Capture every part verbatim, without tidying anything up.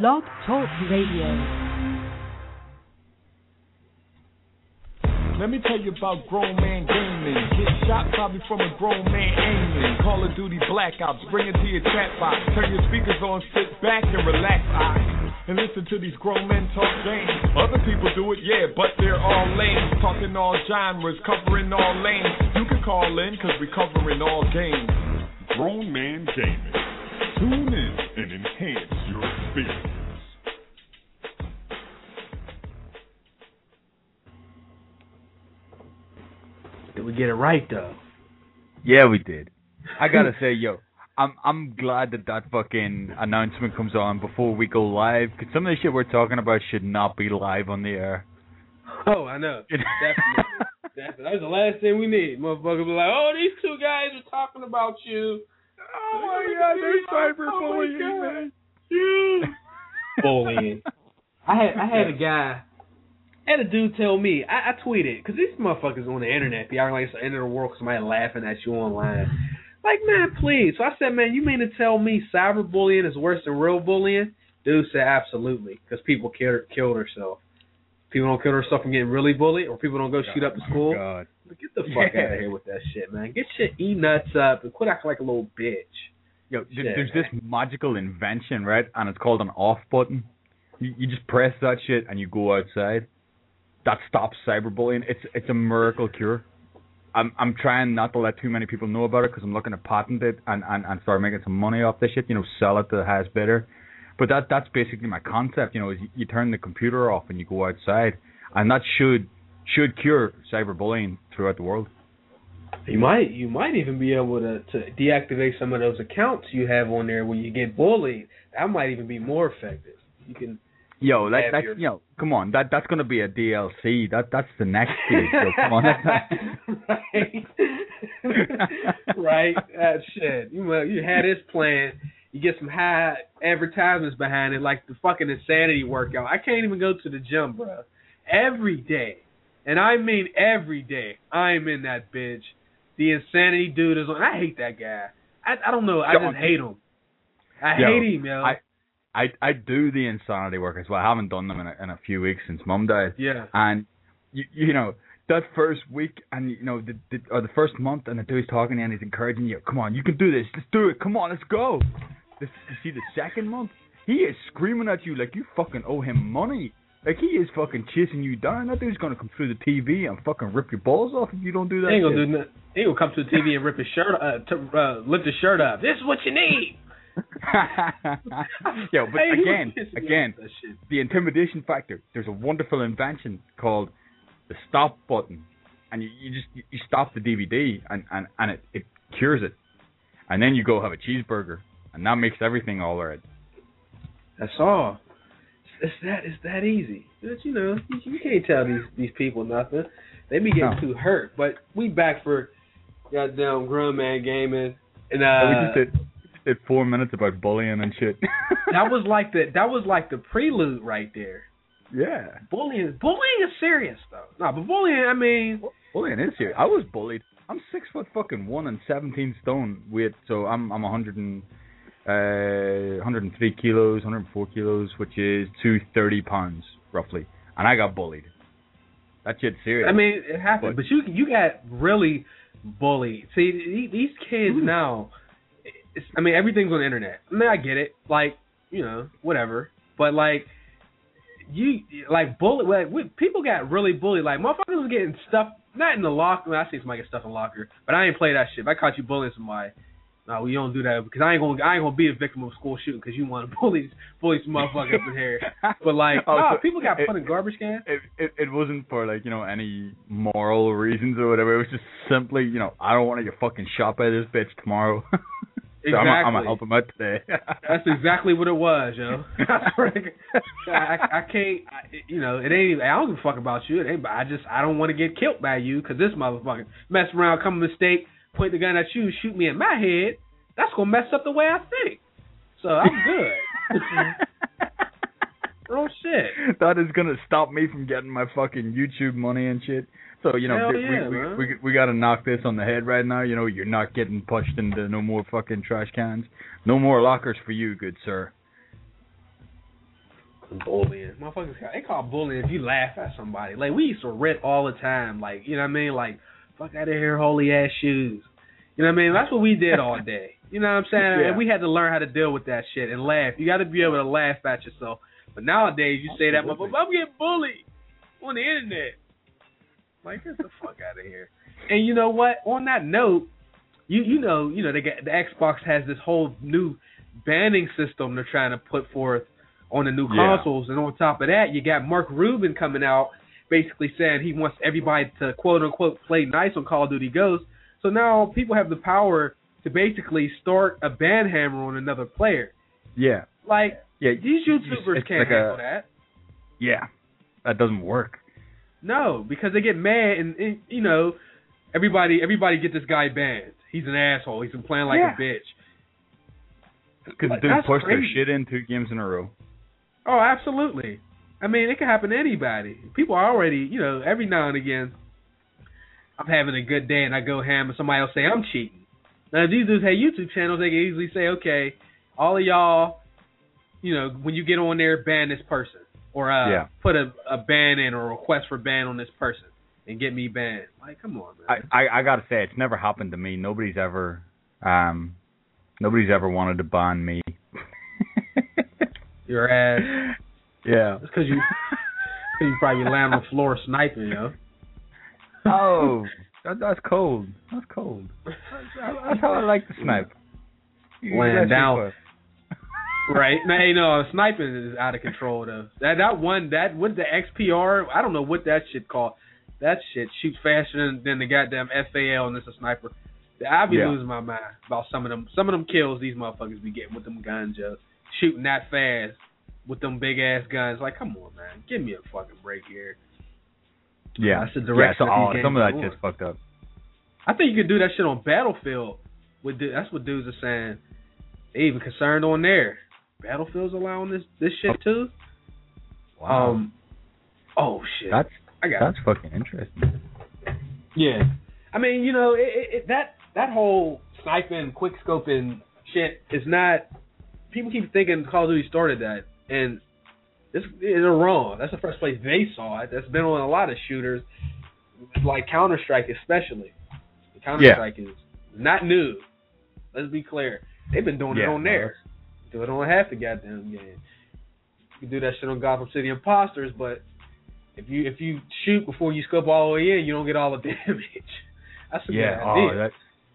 Blog Talk Radio. Let me tell you about grown man gaming. Get shot probably from a grown man aiming. Call of Duty Black Ops, bring it to your chat box. Turn your speakers on, sit back and relax. I- And listen to these grown men talk games. Other people do it, yeah, but they're all lame. Talking all genres, covering all lanes. You can call in, cause we're covering all games. Grown Man Gaming. Tune in and enhance your experience. Did we get it right, though? Yeah, we did. I gotta say, yo. I'm I'm glad that that fucking announcement comes on before we go live, because some of the shit we're talking about should not be live on the air. Oh, I know. Definitely. Definitely. That was the last thing we need. Motherfuckers be like, oh, these two guys are talking about you. Oh, my God, they're cyberbullying, oh man. You. Bullying. I had, I had a guy, I had a dude tell me, I, I tweeted, because these motherfuckers on the internet, the hour like it's the end of the world, somebody laughing at you online. Like, man, please. So I said, man, you mean to tell me cyberbullying is worse than real bullying? Dude said, absolutely, because people kill, killed herself. People don't kill herself from getting really bullied, or people don't go shoot up the school. God. Get the fuck yeah. out of here with that shit, man. Get your e-nuts up and quit acting like a little bitch. Yo, shit, there's man. This magical invention, right? And it's called an off button. You, you just press that shit and you go outside. That stops cyberbullying. It's it's a miracle cure. I'm I'm trying not to let too many people know about it because I'm looking to patent it and, and, and start making some money off this shit, you know, sell it to the highest bidder. But that that's basically my concept, you know, is you, you turn the computer off and you go outside. And that should should cure cyberbullying throughout the world. You might you might even be able to, to deactivate some of those accounts you have on there when you get bullied. That might even be more effective. You can Yo, that, that's, your... you know, come on, that that's going to be a D L C. That That's the next stage. So come on. Right. Right. That shit. You you had this plan. You get some high advertisements behind it, like the fucking Insanity workout. I can't even go to the gym, bro. Every day, and I mean every day, I'm in that bitch. The Insanity dude is on. I hate that guy. I, I don't know. I just hate him. I yo, hate him, yo. I, I, I do the Insanity work as well. I haven't done them in a, in a few weeks since Mum died. Yeah. And, you, you know, that first week and, you know, the, the, or the first month and the dude's talking and he's encouraging you. Come on, you can do this. Let's do it. Come on, let's go. This, you see, the second month, he is screaming at you like you fucking owe him money. Like, he is fucking chasing you down. That dude's going to come through the T V and fucking rip your balls off if you don't do that. He ain't going to do nothing. He ain't going to come to the T V and rip his shirt, uh, to, uh, lift his shirt up. This is what you need. Yo, but hey, again, again, the intimidation factor. There's a wonderful invention called the stop button, and you, you just you stop the D V D, and and and it, it cures it, and then you go have a cheeseburger, and that makes everything all right. That's all. It's that it's that easy. But you know, you, you can't tell these these people nothing. They be getting no. too hurt. But we back for goddamn Grown Man Gaming, and uh. Yeah, we It's four minutes about bullying and shit. That was like the that was like the prelude right there. Yeah. Bullying bullying is serious though. No, nah, but bullying I mean bullying is serious. I was bullied. I'm six foot fucking one and seventeen stone weight, so I'm I'm a hundred and uh hundred and three kilos, hundred and four kilos, which is two thirty pounds roughly. And I got bullied. That shit's serious. I mean it happened, but, but you you got really bullied. See these kids ooh. Now It's, I mean, everything's on the internet. I mean, I get it. Like, you know, whatever. But, like, you, like, bully, like, we, people got really bullied. Like, motherfuckers was getting stuffed, not in the locker. I mean, I see somebody get stuff in the locker, but I ain't play that shit. If I caught you bullying somebody, no, we don't do that because I ain't going to be a victim of school shooting because you want to bully, bully some motherfucker up in here. But, like, oh, no, so people got put in garbage cans. It, it, it wasn't for, like, you know, any moral reasons or whatever. It was just simply, you know, I don't want to get fucking shot by this bitch tomorrow. So exactly. I'm going to help him out today. That's exactly what it was, yo. I, I, I can't, I, you know, it ain't even, I don't give a fuck about you. It ain't, I just, I don't want to get killed by you because this motherfucker mess around, come a mistake, point the gun at you, shoot me in my head. That's going to mess up the way I think. So I'm good. Real shit. That is going to stop me from getting my fucking YouTube money and shit. So, you know, we, yeah, we, we, we we got to knock this on the head right now. You know, you're not getting pushed into no more fucking trash cans. No more lockers for you, good sir. fucking bullying. Motherfuckers, they call bullying if you laugh at somebody. Like, we used to rip all the time. Like, you know what I mean? Like, fuck out of here, holy ass shoes. You know what I mean? That's what we did all day. You know what I'm saying? Yeah. And we had to learn how to deal with that shit and laugh. You got to be able to laugh at yourself. But nowadays, you Absolutely. say that, but I'm getting bullied on the internet. Like, get the fuck out of here. And you know what? On that note, you you know you know they got, the Xbox has this whole new banning system they're trying to put forth on the new consoles. Yeah. And on top of that, you got Mark Rubin coming out basically saying he wants everybody to, quote unquote, play nice on Call of Duty Ghosts. So now people have the power to basically start a ban hammer on another player. Yeah. Like, yeah, these YouTubers it's can't like handle a, that. Yeah. That doesn't work. No, because they get mad and, and you know, everybody everybody get this guy banned. He's an asshole. He's been playing like yeah. a bitch. Because like, dudes push their shit in two games in a row. Oh, absolutely. I mean, it can happen to anybody. People are already, you know, every now and again, I'm having a good day and I go ham and somebody will say I'm cheating. Now, if these dudes have YouTube channels, they can easily say, okay, all of y'all, you know, when you get on there, ban this person. Or uh, yeah. put a, a ban in or a request for ban on this person and get me banned. Like, come on, man. I, I, I got to say, it's never happened to me. Nobody's ever um, nobody's ever wanted to ban me. Your ass. Yeah. It's because you, you probably land on the floor sniping, yo. Oh, that, that's cold. That's cold. That's, that's how I like to snipe. Land down. Right. Now, you know, sniping is out of control, though. That that one, that with the X P R, I don't know what that shit called. That shit shoots faster than, than the goddamn F A L, and it's a sniper. I be yeah. losing my mind about some of them. Some of them kills these motherfuckers be getting with them guns, yo. Shooting that fast with them big-ass guns. Like, come on, man. Give me a fucking break here. Yeah. That's the direction yeah, so, oh, some of that shit's fucked up. I think you could do that shit on Battlefield. With That's what dudes are saying. They even concerned on there. Battlefield's allowing this this shit too. Wow. Um, oh shit. That's I got that's it. Fucking interesting. Yeah, I mean, you know, it, it, that that whole sniping, quick scoping shit is not. People keep thinking Call of Duty started that, and it's they're wrong. That's the first place they saw it. That's been on a lot of shooters, like Counter Strike especially. Counter Strike yeah. is not new. Let's be clear. They've been doing yeah, it on there. No, do it on half the goddamn game. You can do that shit on Gotham City Impostors, but if you if you shoot before you scope all the way in, you don't get all the damage. That's a yeah, good idea. Oh, that,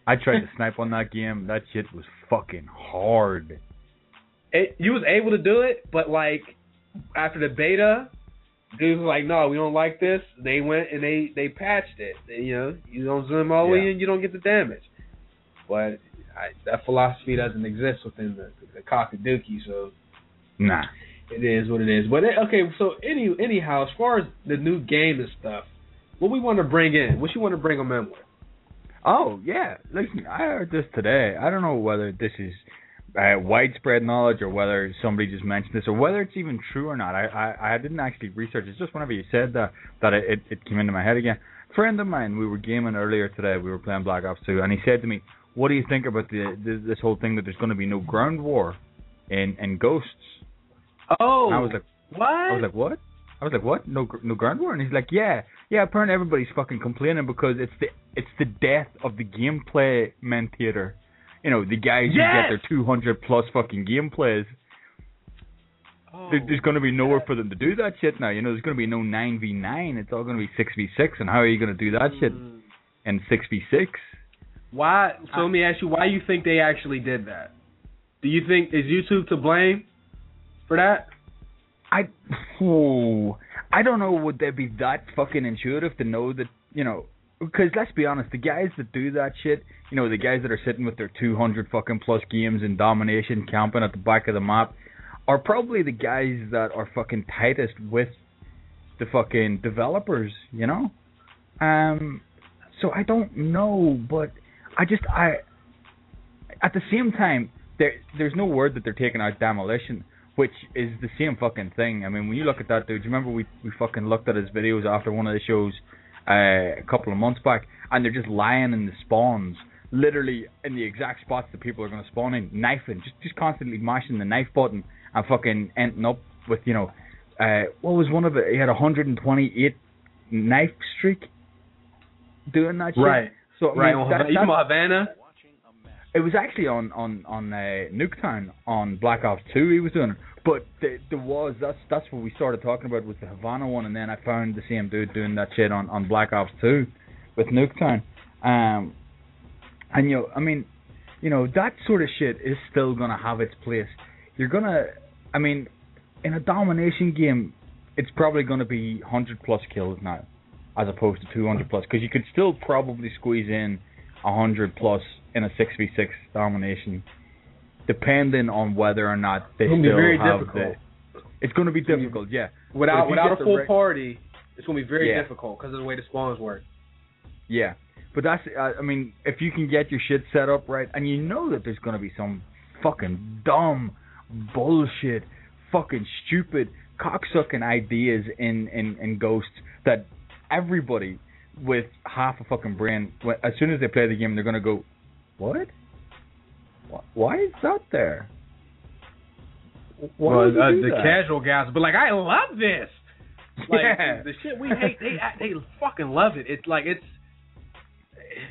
I tried to snipe on that game. That shit was fucking hard. It, you was able to do it, but like after the beta, dudes were like, "No, we don't like this." They went and they they patched it. And, you know, you don't zoom all the yeah. way in, you don't get the damage. But I, that philosophy doesn't exist within the, the cock-a-dookie, so nah, it is what it is. But it, okay, so any anyhow, as far as the new game and stuff, what we want to bring in, what you want to bring them in with? Oh yeah, listen, I heard this today. I don't know whether this is uh, widespread knowledge or whether somebody just mentioned this or whether it's even true or not. I I, I didn't actually research. It's just whenever you said that that it, it, it came into my head again. A friend of mine, we were gaming earlier today. We were playing Black Ops two, and he said to me, what do you think about the, the this whole thing that there's going to be no ground war in, in Ghosts? Oh, and I was like, what? I was like, what? I was like, what? No, no ground war? And he's like, yeah, yeah. Apparently everybody's fucking complaining because it's the it's the death of the gameplay mentator. You know, the guys yes! who get their two hundred plus fucking gameplays. Oh, there, there's going to be nowhere yeah. for them to do that shit now. You know, there's going to be no nine v nine. It's all going to be six v six. And how are you going to do that mm. shit in six v six? Why? So let me ask you, why you think they actually did that? Do you think is YouTube to blame for that? I, oh, I don't know. Would they be that fucking intuitive to know that, you know? Because let's be honest, the guys that do that shit, you know, the guys that are sitting with their two hundred fucking plus games in Domination, camping at the back of the map, are probably the guys that are fucking tightest with the fucking developers, you know? Um, so I don't know, but. I just, I, at the same time, there, there's no word that they're taking out Demolition, which is the same fucking thing. I mean, when you look at that dude, remember we, we fucking looked at his videos after one of the shows uh, a couple of months back, and they're just lying in the spawns, literally in the exact spots that people are going to spawn in, knifing, just, just constantly mashing the knife button and fucking ending up with, you know, Uh, what was one of it? He had a one hundred twenty-eight knife streak doing that shit. Right. So, right. I mean, that, even Havana. It was actually on on on uh, Nuketown on Black Ops two. He was doing it, but there, there was that's that's what we started talking about with the Havana one, and then I found the same dude doing that shit on, on Black Ops two with Nuketown. Um, and you know, I mean, you know, that sort of shit is still gonna have its place. You're gonna, I mean, in a domination game, it's probably gonna be one hundred plus kills now, as opposed to two hundred plus, because you could still probably squeeze in one hundred plus in a six v six domination, depending on whether or not they still very have difficult. The, it's going to be difficult, yeah. Without without a full re- party, it's going to be very yeah. difficult because of the way the spawns work. Yeah, but that's, I mean, if you can get your shit set up right, and you know that there's going to be some fucking dumb, bullshit, fucking stupid, cocksucking ideas in, in, in Ghosts that everybody with half a fucking brain, as soon as they play the game, they're going to go, what? Why is that there? Why well, uh, the that? Casual guys, but like, I love this. Like yeah. the shit we hate, they they fucking love it. It's like it's.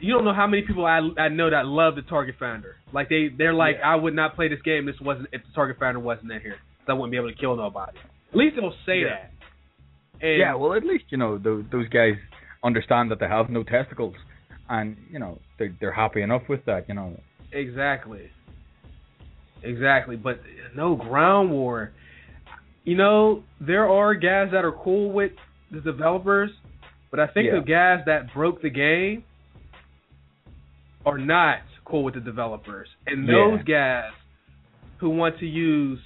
You don't know how many people I I know that love the Target Finder. Like they they're like, yeah. I would not play this game. This wasn't if the Target Finder wasn't in here. So I wouldn't be able to kill nobody. At least they'll say yeah. that. And yeah, well, at least you know those those guys understand that they have no testicles. And, you know, they're, they're happy enough with that, you know. Exactly. Exactly. But, no, Ground War. You know, there are guys that are cool with the developers, but I think yeah. the guys that broke the game are not cool with the developers. And those yeah. guys who want to use,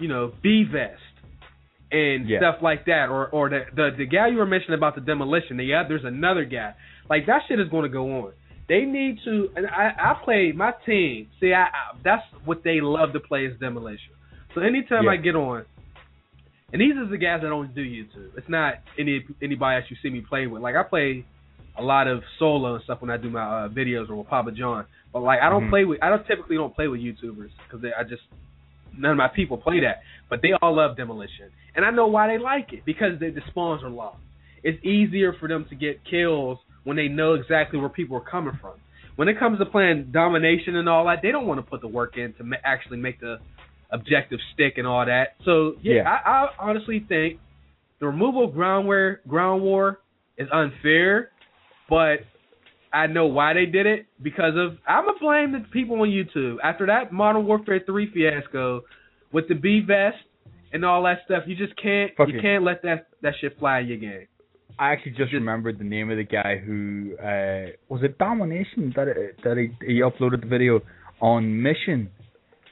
you know, B-Vest and yeah. stuff like that, or, or the, the, the guy you were mentioning about the demolition, the, yeah, there's another guy. Like, that shit is going to go on. They need to, and I, I play my team. See, I, I that's what they love to play is demolition. So anytime yeah. I get on, and these are the guys that don't do YouTube. It's not any anybody that you see me play with. Like, I play a lot of solo and stuff when I do my uh, videos or with Papa John. But, like, I don't mm-hmm. play with, I don't typically don't play with YouTubers because I just, none of my people play that. But they all love demolition. And I know why they like it, because they, the spawns are locked. It's easier for them to get kills when they know exactly where people are coming from. When it comes to playing domination and all that, they don't want to put the work in to ma- actually make the objective stick and all that. So, yeah, yeah. I, I honestly think the removal of ground war, ground war is unfair, but I know why they did it because of – I'm going to blame the people on YouTube. After that Modern Warfare three fiasco with the B-Vest and all that stuff, you just can't Fuck you it. can't let that, that shit fly in your game. I actually just remembered the name of the guy who uh, was it Domination that it, that he, he uploaded the video on Mission,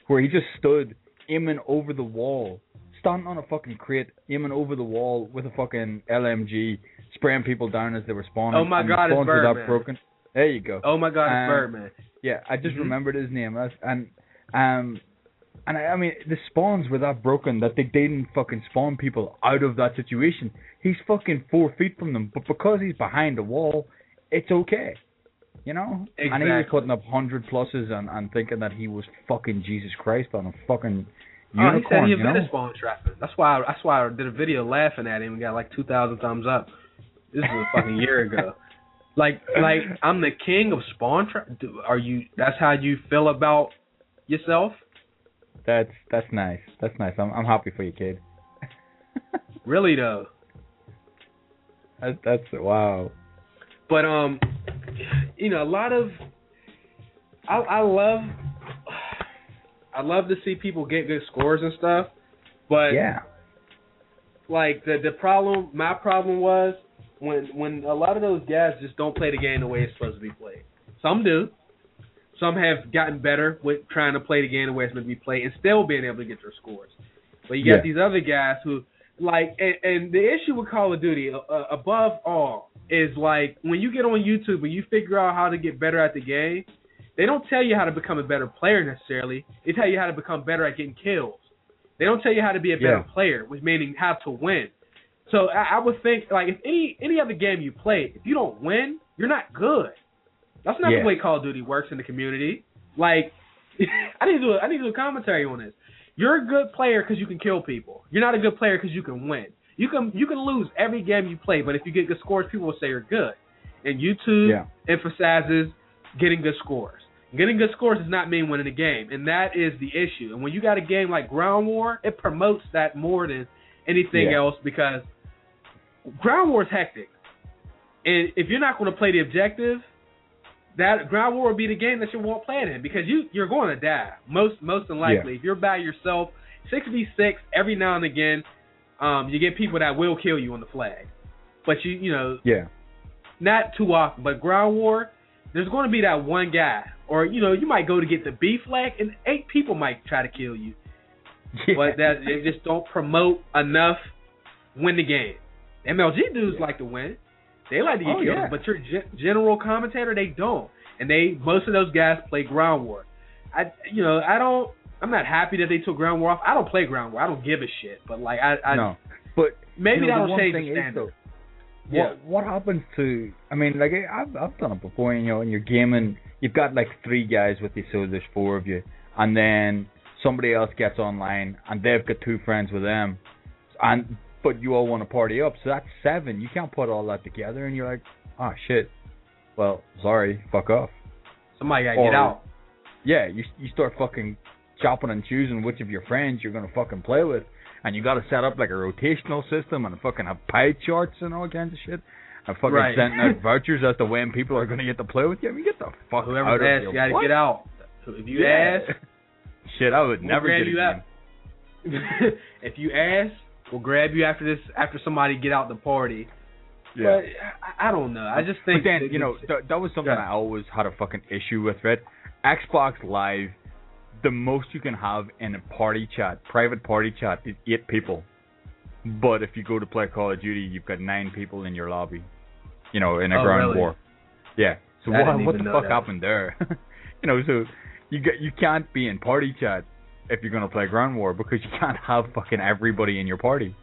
where he just stood aiming over the wall, standing on a fucking crate, aiming over the wall with a fucking L M G, spraying people down as they were spawning. Oh my and god, it's Birdman. Broken. There you go. Oh my god, um, it's Birdman. Yeah, I just mm-hmm. remembered his name. That's, and um, and I, I mean the spawns were that broken that they didn't fucking spawn people out of that situation. He's fucking four feet from them, but because he's behind the wall, it's okay. You know? Exactly. And he was putting up one hundred pluses and, and thinking that he was fucking Jesus Christ on a fucking unicorn, oh, he said he invented spawn trapping. That's why, I, that's why I did a video laughing at him and got like two thousand thumbs up. This was a fucking year ago. Like, like I'm the king of spawn trap. Are you, that's how you feel about yourself? That's, that's nice. That's nice. I'm, I'm happy for you, kid. Really, though. That's, that's wow, but um, you know, a lot of I, I love I love to see people get good scores and stuff, but yeah, like the the problem, my problem was when when a lot of those guys just don't play the game the way it's supposed to be played. Some do, some have gotten better with trying to play the game the way it's meant to be played and still being able to get their scores. But you got yeah. these other guys who. Like, and, and the issue with Call of Duty, uh, above all, is like when you get on YouTube and you figure out how to get better at the game, they don't tell you how to become a better player necessarily. They tell you how to become better at getting kills. They don't tell you how to be a better yeah. player, which meaning how to win. So I, I would think, like, if any, any other game you play, if you don't win, you're not good. That's not yeah. the way Call of Duty works in the community. Like, I need to do a, I need to do a commentary on this. You're a good player because you can kill people. You're not a good player because you can win. You can you can lose every game you play, but if you get good scores, people will say you're good. And YouTube yeah. emphasizes getting good scores. Getting good scores does not mean winning a game, and that is the issue. And when you got a game like Ground War, it promotes that more than anything yeah. else, because Ground War is hectic. And if you're not going to play the objective, that Ground War will be the game that you won't play it in, because you, you're going to die, most most unlikely. Yeah. If you're by yourself, six v six, every now and again, um, you get people that will kill you on the flag. But, you you know, yeah. not too often. But Ground War, there's going to be that one guy. Or, you know, you might go to get the B flag, and eight people might try to kill you. Yeah. But that, they just don't promote enough win the game. M L G dudes yeah. like to win. They like to get oh, killed, yeah. but your ge- general commentator, they don't. And they most of those guys play Ground War. I, you know, I don't. I'm not happy that they took Ground War off. I don't play Ground War. I don't give a shit. But like, I, I no. But maybe you know, that'll change the standard. Is, though, yeah. What What happens to? I mean, like I've I've done it before. You know, in your gaming, you've got like three guys with you, so there's four of you, and then somebody else gets online, and they've got two friends with them, and. But you all want to party up, so that's seven. You can't put all that together, and you're like, oh, shit. Well, sorry, fuck off. Somebody got to get out. Yeah, you you start fucking chopping and choosing which of your friends you're going to fucking play with, and you got to set up like a rotational system and fucking have pie charts and all kinds of shit. And fucking right. sending out vouchers as to when people are going to get to play with you. I mean, get the fuck Whoever out asks, of here. Whoever's asked, you got to get out. So if you yeah. ask... Shit, I would we'll never get you out. If you ask... We'll grab you after this, after somebody get out the party. Yeah. But I, I don't know. I just think... But then, that, you know, th- that was something yeah. I always had a fucking issue with, right? Xbox Live, the most you can have in a party chat, private party chat, is eight people. But if you go to play Call of Duty, you've got nine people in your lobby. You know, in a oh, ground really? war. Yeah. So I what, what the fuck that. happened there? You know, so you got, you can't be in party chat if you're going to play Ground War, because you can't have fucking everybody in your party.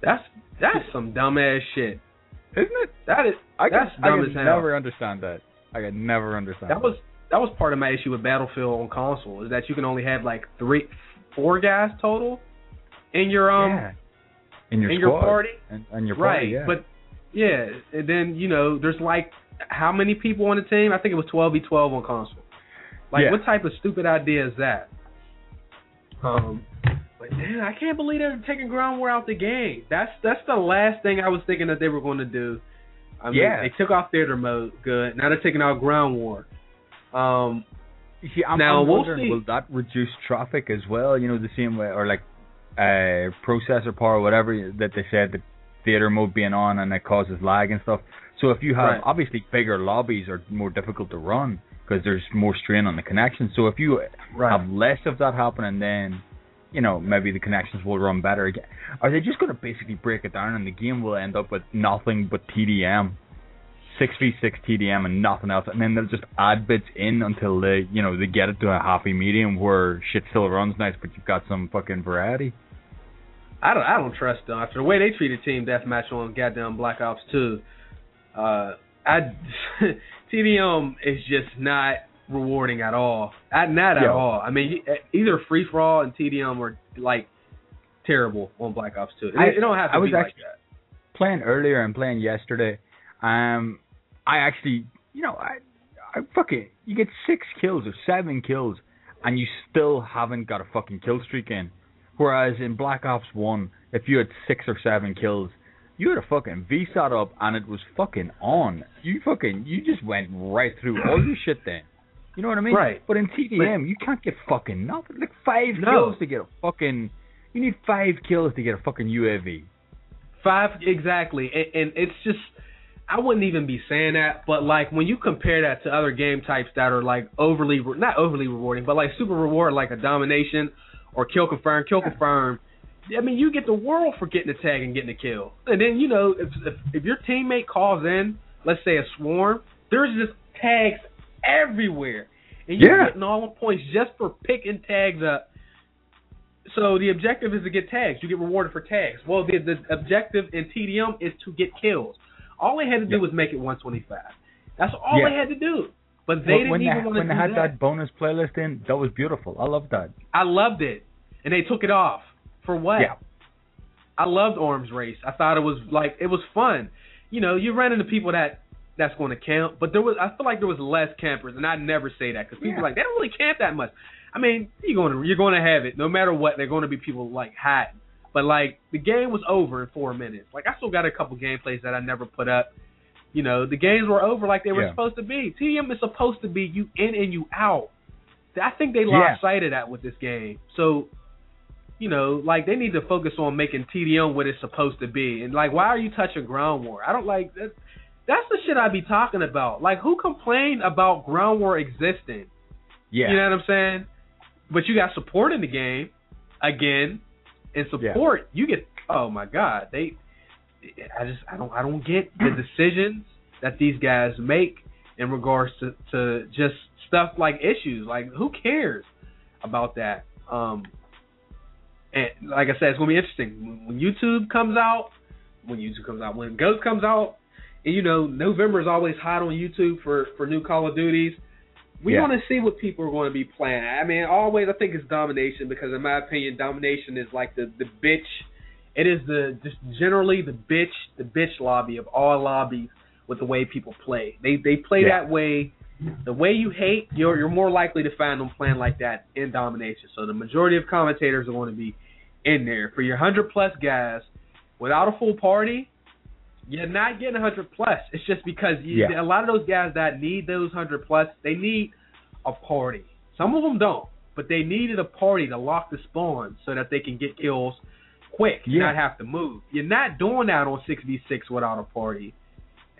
That's that's some dumbass shit. Isn't it? That is, I that's could, dumb I as hell. I can never understand that. I can never understand that. That was that was part of my issue with Battlefield on console, is that you can only have like three, four guys total in your um yeah. in your in squad. your party. And, and your party, right. Yeah. But yeah, and then you know, there's like how many people on the team? I think it was twelve v twelve on console. Like, yeah. what type of stupid idea is that? Um, but, man, I can't believe they're taking Ground War out the game. That's that's the last thing I was thinking that they were going to do. I mean, yeah. they took off theater mode, good. Now they're taking out Ground War. Um, see, I'm, now, I'm wondering, we'll will that reduce traffic as well? You know, the same way, or like uh, processor power, whatever, that they said, the theater mode being on and it causes lag and stuff. So if you have, right. obviously, bigger lobbies are more difficult to run, because there's more strain on the connection. So if you right. have less of that happening, then, you know, maybe the connections will run better again. Are they just going to basically break it down and the game will end up with nothing but T D M, six v six T D M and nothing else, and then they'll just add bits in until they, you know, they get it to a happy medium where shit still runs nice, but you've got some fucking variety? I don't, I don't trust them. After the way they treated Team Deathmatch on goddamn Black Ops two, uh... I, T D M is just not rewarding at all. Not at Yo. all. I mean, either free for all and T D M are like terrible on Black Ops two. It, I, it don't have to I be was like that. Playing earlier and playing yesterday, um, I actually, you know, I, I fucking, you get six kills or seven kills, and you still haven't got a fucking kill streak in. Whereas in Black Ops one, if you had six or seven kills, you had a fucking V SAT up, and it was fucking on. You fucking, you just went right through all your shit then. You know what I mean? Right. But in T D M, but you can't get fucking nothing. Like five no. kills to get a fucking, you need five kills to get a fucking U A V. Five, exactly. And, and it's just, I wouldn't even be saying that, but like when you compare that to other game types that are like overly, not overly rewarding, but like super reward, like a Domination or Kill Confirm, Kill yeah. Confirm, I mean, you get the world for getting a tag and getting a kill. And then, you know, if, if if your teammate calls in, let's say a swarm, there's just tags everywhere. And you're yeah. getting all the points just for picking tags up. So the objective is to get tags. You get rewarded for tags. Well, the, the objective in T D M is to get kills. All they had to do yeah. was make it one twenty-five. That's all yeah. they had to do. But they when, didn't when even want to do that. When they had that. that bonus playlist in, that was beautiful. I loved that. I loved it. And they took it off. For what? Yeah. I loved Arms Race. I thought it was like, it was fun. You know, you ran into people that that's going to camp. But there was, I feel like there was less campers. And I never say that because people yeah. are like, they don't really camp that much. I mean, you're going to, you're going to have it. No matter what, they're going to be people like hiding. But, like, the game was over in four minutes. Like, I still got a couple gameplays that I never put up. You know, the games were over like they were yeah. supposed to be. T D M is supposed to be you in and you out. I think they lost yeah. sight of that with this game. So, you know, like, they need to focus on making T D M what it's supposed to be. And, like, why are you touching Ground War? I don't like that. That's the shit I be talking about. Like, who complained about Ground War existing? Yeah. You know what I'm saying? But you got support in the game, again, and support, yeah. you get, oh my God, they, I just, I don't, I don't get the decisions that these guys make in regards to, to just stuff like issues. Like, who cares about that? Um, and like I said, it's going to be interesting. When YouTube comes out, when YouTube comes out, when Ghost comes out, and you know, November is always hot on YouTube for, for new Call of Duties. We yeah. want to see what people are going to be playing. I mean, always I think it's Domination because, in my opinion, Domination is like the, the bitch. It is the just generally the bitch, the bitch lobby of all lobbies with the way people play. They they play yeah. that way. The way you hate, you're you're more likely to find them playing like that in Domination. So the majority of commentators are going to be in there. For your one hundred plus guys, without a full party, you're not getting one hundred plus. It's just because you, yeah. a lot of those guys that need those one hundred plus, they need a party. Some of them don't, but they needed a party to lock the spawn so that they can get kills quick and yeah. not have to move. You're not doing that on six v six without a party.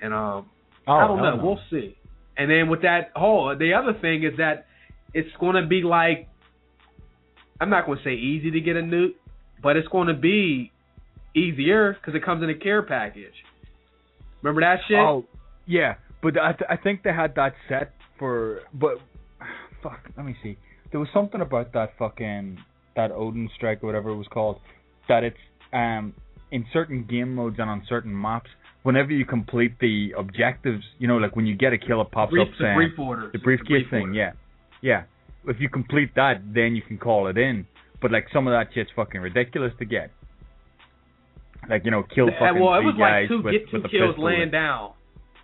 And um, oh, I don't know. know. We'll see. And then with that whole, the other thing is that it's going to be like, I'm not going to say easy to get a nuke, but it's going to be easier because it comes in a care package. Remember that shit? Oh, yeah. But I th- I think they had that set for... But, fuck, let me see. There was something about that fucking... That Odin Strike or whatever it was called. That it's um in certain game modes and on certain maps, whenever you complete the objectives, you know, like when you get a kill, it pops brief, up saying... Brief orders. The briefcase the brief thing, orders. yeah. Yeah. If you complete that, then you can call it in. But, like, some of that shit's fucking ridiculous to get. Like, you know, kill fucking well, it was like two, with, get two kills laying down.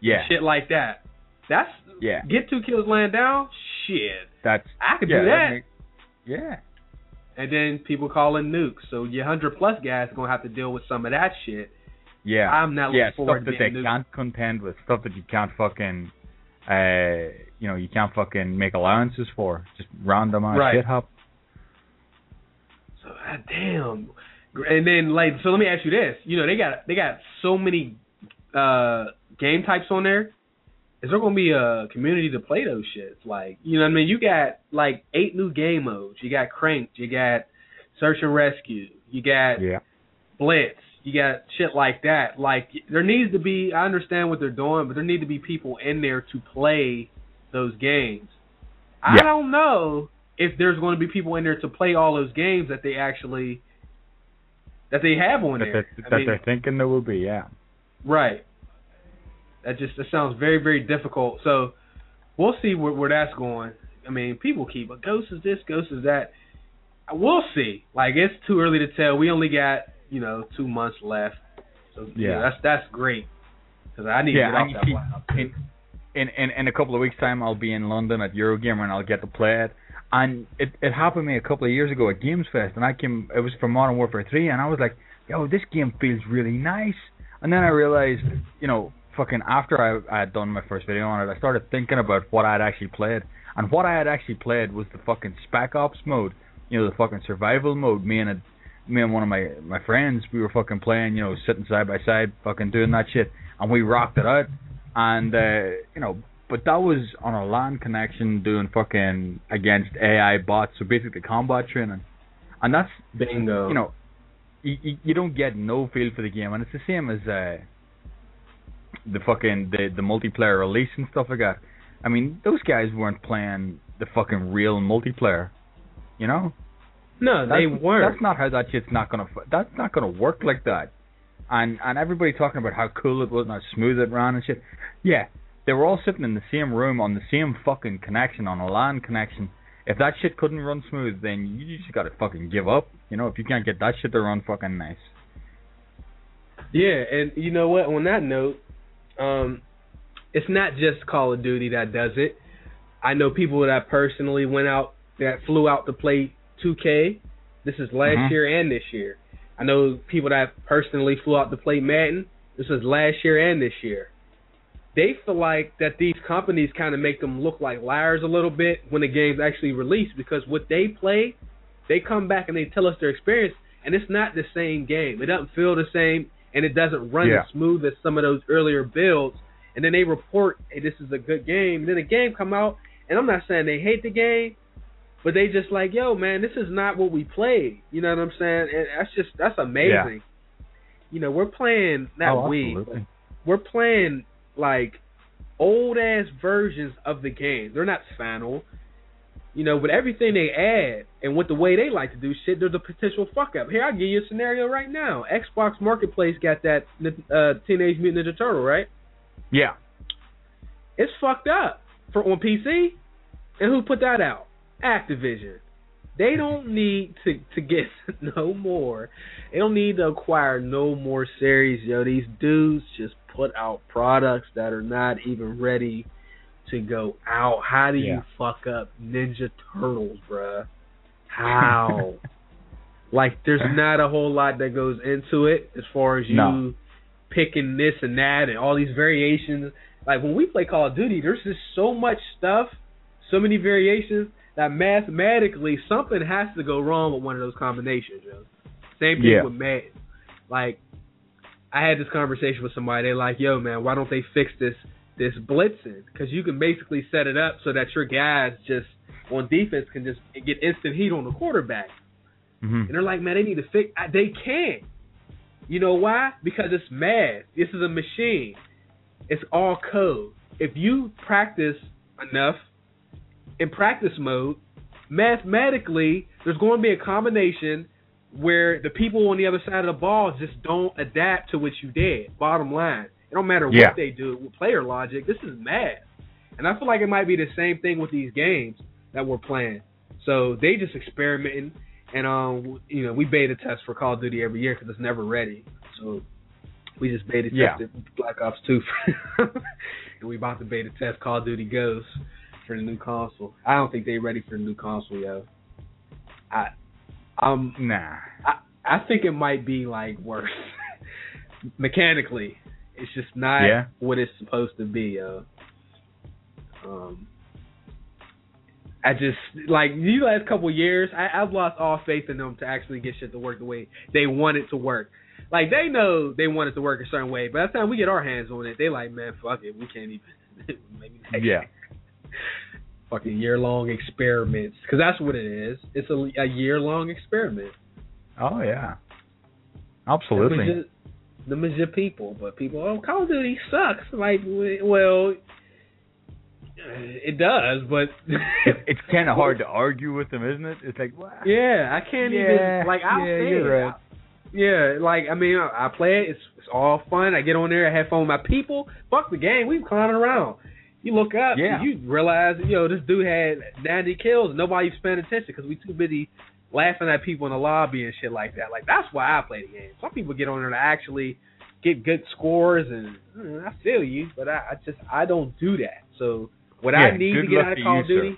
Yeah. Shit like that. That's yeah. Get two kills laying down? Shit. That's I could yeah, do that. Makes, yeah. And then people call in nukes. So your one hundred plus guys going to have to deal with some of that shit. Yeah. I'm not yeah, looking forward to that. Stuff that they nuked. Can't contend with. Stuff that you can't fucking, uh, you know, you can't fucking make allowances for. Just random ass right. shit hop. So, God damn. And then, like, so let me ask you this. You know, they got they got so many uh, game types on there. Is there going to be a community to play those shits? Like, you know what I mean? You got, like, eight new game modes. You got Cranked. You got Search and Rescue. You got yeah. Blitz. You got shit like that. Like, there needs to be, I understand what they're doing, but there need to be people in there to play those games. Yeah. I don't know if there's going to be people in there to play all those games that they actually... That they have on that there. That I mean, they're thinking there will be, yeah. Right. That just that sounds very, very difficult. So we'll see where, where that's going. I mean, people keep, but Ghost is this, Ghost is that. We'll see. Like, it's too early to tell. We only got, you know, two months left. So, yeah, you know, that's that's great. Because I need yeah, to get I out that in, in, in, in a couple of weeks' time, I'll be in London at Eurogamer and I'll get to play it. And it, it happened to me a couple of years ago at Games Fest, and I came. It was for Modern Warfare three, and I was like, "Yo, this game feels really nice." And then I realized, you know, fucking after I, I had done my first video on it, I started thinking about what I had actually played, and what I had actually played was the fucking Spec Ops mode, you know, the fucking survival mode. Me and a, me and one of my my friends, we were fucking playing, you know, sitting side by side, fucking doing that shit, and we rocked it out, and uh, you know. But that was on a LAN connection doing fucking against A I bots, so basically combat training. And that's, Bingo. you know, you, you don't get no feel for the game. And it's the same as uh, the fucking, the, the multiplayer release and stuff like that. I mean, those guys weren't playing the fucking real multiplayer, you know? No, that's, they weren't. That's not how that shit's not going to, that's not going to work like that. And, and everybody talking about how cool it was and how smooth it ran and shit. Yeah. They were all sitting in the same room on the same fucking connection, on a LAN connection. If that shit couldn't run smooth, then you just gotta fucking give up. You know, if you can't get that shit to run fucking nice. Yeah, and you know what? On that note, um, it's not just Call of Duty that does it. I know people that personally went out, that flew out to play two K. This is last mm-hmm. year and this year. I know people that personally flew out to play Madden. This was last year and this year. They feel like that these companies kind of make them look like liars a little bit when the game's actually released, because what they play, they come back and they tell us their experience, and it's not the same game. It doesn't feel the same, and it doesn't run yeah. as smooth as some of those earlier builds. And then they report, hey, this is a good game. And then the game come out, and I'm not saying they hate the game, but they just like, yo, man, this is not what we played. You know what I'm saying? And that's just, that's amazing. Yeah. You know, we're playing, not oh, we, but we're playing... like old-ass versions of the game. They're not final. You know, with everything they add and with the way they like to do shit, there's a potential fuck-up. Here, I'll give you a scenario right now. Xbox Marketplace got that uh, Teenage Mutant Ninja Turtle, right? Yeah. It's fucked up for on P C. And who put that out? Activision. They don't need to, to get no more. They don't need to acquire no more series, yo. These dudes just put out products that are not even ready to go out. How do yeah. you fuck up Ninja Turtles, bruh? How? Like, there's not a whole lot that goes into it as far as you no. picking this and that and all these variations. Like, when we play Call of Duty, there's just so much stuff, so many variations, that mathematically something has to go wrong with one of those combinations. You know? Same thing yeah. with Madden. Like, I had this conversation with somebody. They're like, yo, man, why don't they fix this this blitzing? Because you can basically set it up so that your guys just on defense can just get instant heat on the quarterback. Mm-hmm. And they're like, man, they need to fix – they can't. You know why? Because it's Madden. This is a machine. It's all code. If you practice enough – in practice mode, mathematically, there's going to be a combination where the people on the other side of the ball just don't adapt to what you did, bottom line. It don't matter yeah. what they do with player logic. This is math. And I feel like it might be the same thing with these games that we're playing. So they just experimenting. And, um, you know, we beta test for Call of Duty every year because it's never ready. So we just beta tested yeah. Black Ops two. And we about to beta test Call of Duty Ghosts for the new console. I don't think they're ready for the new console, yo. I, um, nah. I, I think it might be like worse mechanically. It's just not yeah. what it's supposed to be, yo. Um, I just like these last couple years, I, I've lost all faith in them to actually get shit to work the way they want it to work. Like they know they want it to work a certain way, but by the time we get our hands on it, they like, man, fuck it, we can't even. Maybe next yeah. fucking year-long experiments, because that's what it is. It's a, a year-long experiment. Oh yeah, absolutely. The major, the major people, but people, oh, Call of Duty sucks. Like, well, it does, but it's kind of hard to argue with them, isn't it? It's like, wow. yeah, I can't yeah, even like I'll yeah, say it. Right. Yeah, like I mean, I, I play it. It's, it's all fun. I get on there. I have fun with my people. Fuck the game. We climbing around. You look up, yeah. you realize, you know, this dude had ninety kills and nobody's paying attention because we too busy laughing at people in the lobby and shit like that. Like, that's why I play the game. Some people get on there to actually get good scores, and mm, I feel you, but I, I just, I don't do that. So what yeah, I need to get out of Call of Duty,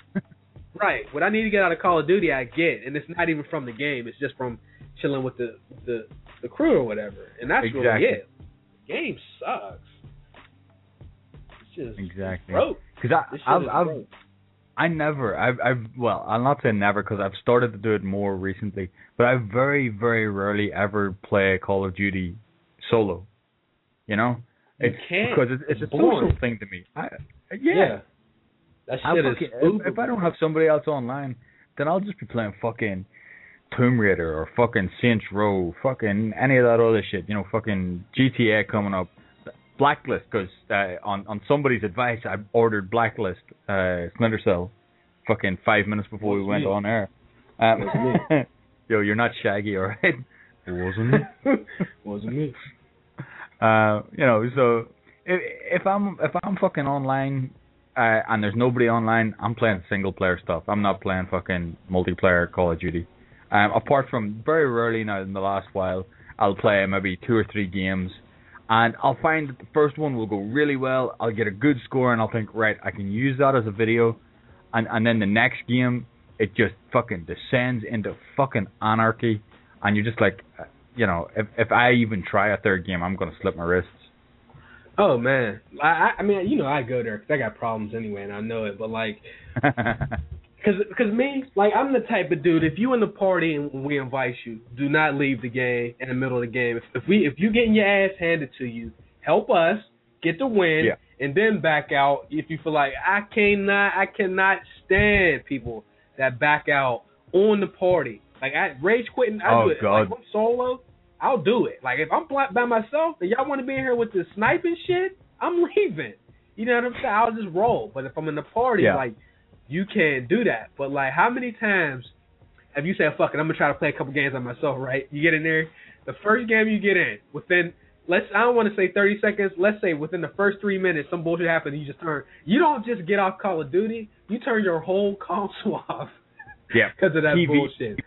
right, what I need to get out of Call of Duty, I get, and it's not even from the game. It's just from chilling with the, the, the crew or whatever, and that's exactly. really it. The game sucks. Exactly, because I, I've, I've, I never, I've, I've, well, I'll not say never because I've started to do it more recently, but I very, very rarely ever play Call of Duty solo. You know, you it's can't because it's, it's a boring. social thing to me. I, yeah, yeah. That shit is fucking, if, if I don't have somebody else online, then I'll just be playing fucking Tomb Raider or fucking Saints Row, fucking any of that other shit. You know, fucking G T A coming up. Blacklist, because uh, on, on somebody's advice, I ordered Blacklist uh, Splinter Cell fucking five minutes before we went on air. Um, yo, you're not Shaggy, all right? It wasn't me. It wasn't me. Uh, you know, so If, if I'm if I'm fucking online uh, and there's nobody online, I'm playing single player stuff. I'm not playing fucking multiplayer Call of Duty. Um, apart from very rarely now in the last while, I'll play maybe two or three games, and I'll find that the first one will go really well. I'll get a good score, and I'll think, right, I can use that as a video. And and then the next game, it just fucking descends into fucking anarchy. And you're just like, you know, if if I even try a third game, I'm going to slip my wrists. Oh, man. I I mean, you know, I go there because I got problems anyway, and I know it. But, like, because because me, like, I'm the type of dude, if you in the party and we invite you, do not leave the game in the middle of the game. If, if, we, if you're getting your ass handed to you, help us get the win. Yeah. And then back out if you feel like, I cannot, I cannot stand people that back out on the party. Like, I rage quitting, I oh, do it. God. Like, if I'm solo, I'll do it. Like, if I'm by myself and y'all want to be in here with this sniping shit, I'm leaving. You know what I'm saying? I'll just roll. But if I'm in the party, yeah. like, you can't do that. But, like, how many times have you said, fuck it, I'm going to try to play a couple games on myself, right? You get in there, the first game you get in, within... Let's. I don't want to say thirty seconds. Let's say within the first three minutes, some bullshit happened. You just turn. You don't just get off Call of Duty. You turn your whole console off. Yeah. Because of that T V bullshit.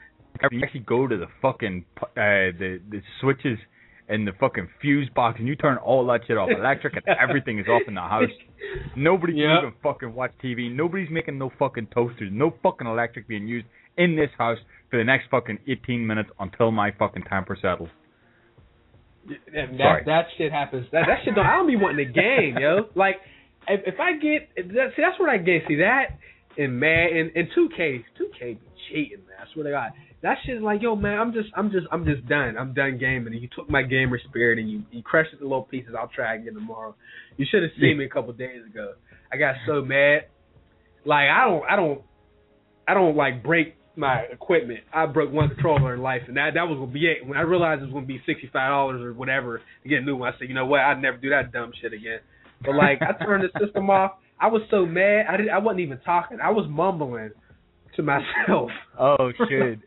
You actually go to the fucking uh, the the switches and the fucking fuse box, and you turn all that shit off. Electric and everything is off in the house. Nobody can yep. even fucking watch T V. Nobody's making no fucking toasters. No fucking electric being used in this house for the next fucking eighteen minutes until my fucking temper settles. That, that, that shit happens. That, that shit don't. I don't be wanting to game, yo. Like, if, if I get if that, see, that's what I get. See that and Madden and two K, two K be cheating, man. I swear to God, that shit's like, yo, man. I'm just, I'm just, I'm just done. I'm done gaming. And you took my gamer spirit and you, you crushed it to little pieces. I'll try again tomorrow. You should have seen me a couple days ago. I got so mad. Like, I don't, I don't, I don't like break my equipment. I broke one controller in life, and that, that was going to be it. When I realized it was going to be sixty-five dollars or whatever to get a new one, I said, you know what, I'd never do that dumb shit again. But, like, I turned the system off. I was so mad. I didn't, I wasn't even talking. I was mumbling to myself. Oh, shit.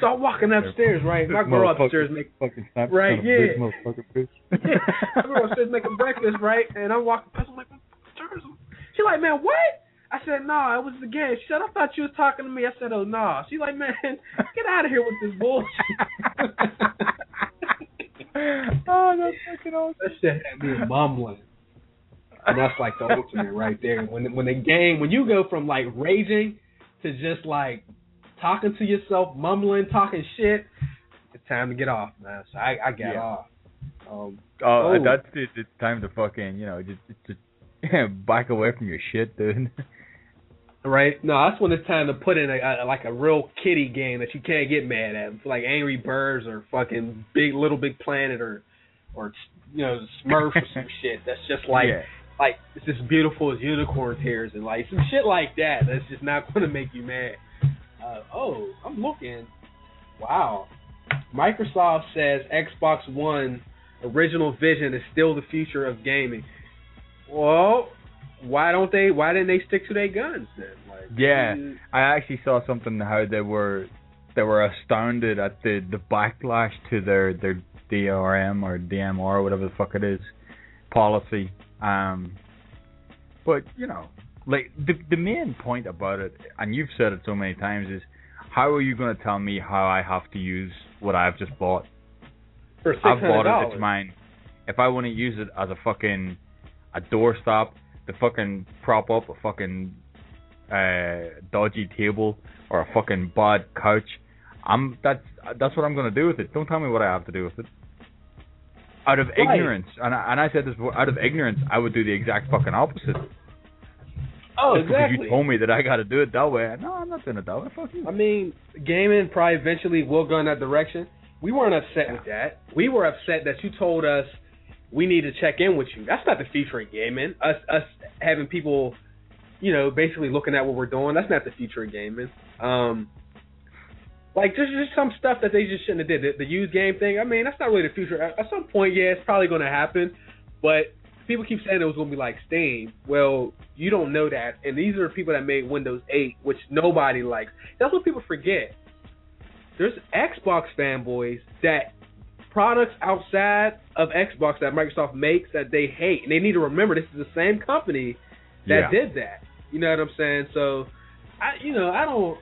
So I'm walking upstairs, right? My girl upstairs making right, yeah. yeah. My girl upstairs making breakfast, right? And I'm walking past. I'm like, she's like, man, what? I said, no, nah, it was the game. She said, I thought you was talking to me. I said, oh, no. Nah. She's like, man, get out of here with this bullshit. Oh, that's fucking awesome. That shit had me mumbling. And that's like the ultimate right there. When when the game, when you go from like raging to just like talking to yourself, mumbling, talking shit, it's time to get off, man. So I, I got yeah. off. Um, oh, oh, that's the, the time to fucking, you know, just, just back away from your shit, dude. Right? No, that's when it's time to put in a, a like a real kiddie game that you can't get mad at. It's like Angry Birds or fucking Big Little Big Planet or, or you know, Smurfs or some shit. That's just like, yeah. like it's as beautiful as unicorn tears and like some shit like that. That's just not going to make you mad. Uh, oh, I'm looking. Wow. Microsoft says Xbox One original vision is still the future of gaming. Well, why don't they? Why didn't they stick to their guns then? Like, yeah, geez. I actually saw something how they were they were astounded at the, the backlash to their, their D R M or D M R, whatever the fuck it is, policy. Um, but you know, like the the main point about it, and you've said it so many times, is how are you going to tell me how I have to use what I've just bought? For six hundred dollars. I've bought it. It's mine. If I want to use it as a fucking a doorstop, to fucking prop up a fucking uh, dodgy table or a fucking bad couch, I'm that's that's what I'm gonna do with it. Don't tell me what I have to do with it. Out of right. ignorance, and I, and I said this before, out of ignorance, I would do the exact fucking opposite. Oh, just exactly. Because you told me that I gotta do it that way. No, I'm not doing it that way. Fuck you. I mean, gaming probably eventually will go in that direction. We weren't upset yeah. with that. We were upset that you told us we need to check in with you. That's not the future of gaming. Us us having people, you know, basically looking at what we're doing. That's not the future of gaming. Um, like, there's just some stuff that they just shouldn't have did. The, the used game thing, I mean, that's not really the future. At, at some point, yeah, it's probably going to happen. But people keep saying it was going to be like Steam. Well, you don't know that. And these are people that made Windows eight, which nobody likes. That's what people forget. There's Xbox fanboys that products outside of Xbox that Microsoft makes that they hate. And they need to remember this is the same company that yeah. did that. You know what I'm saying? So, I, you know, I don't,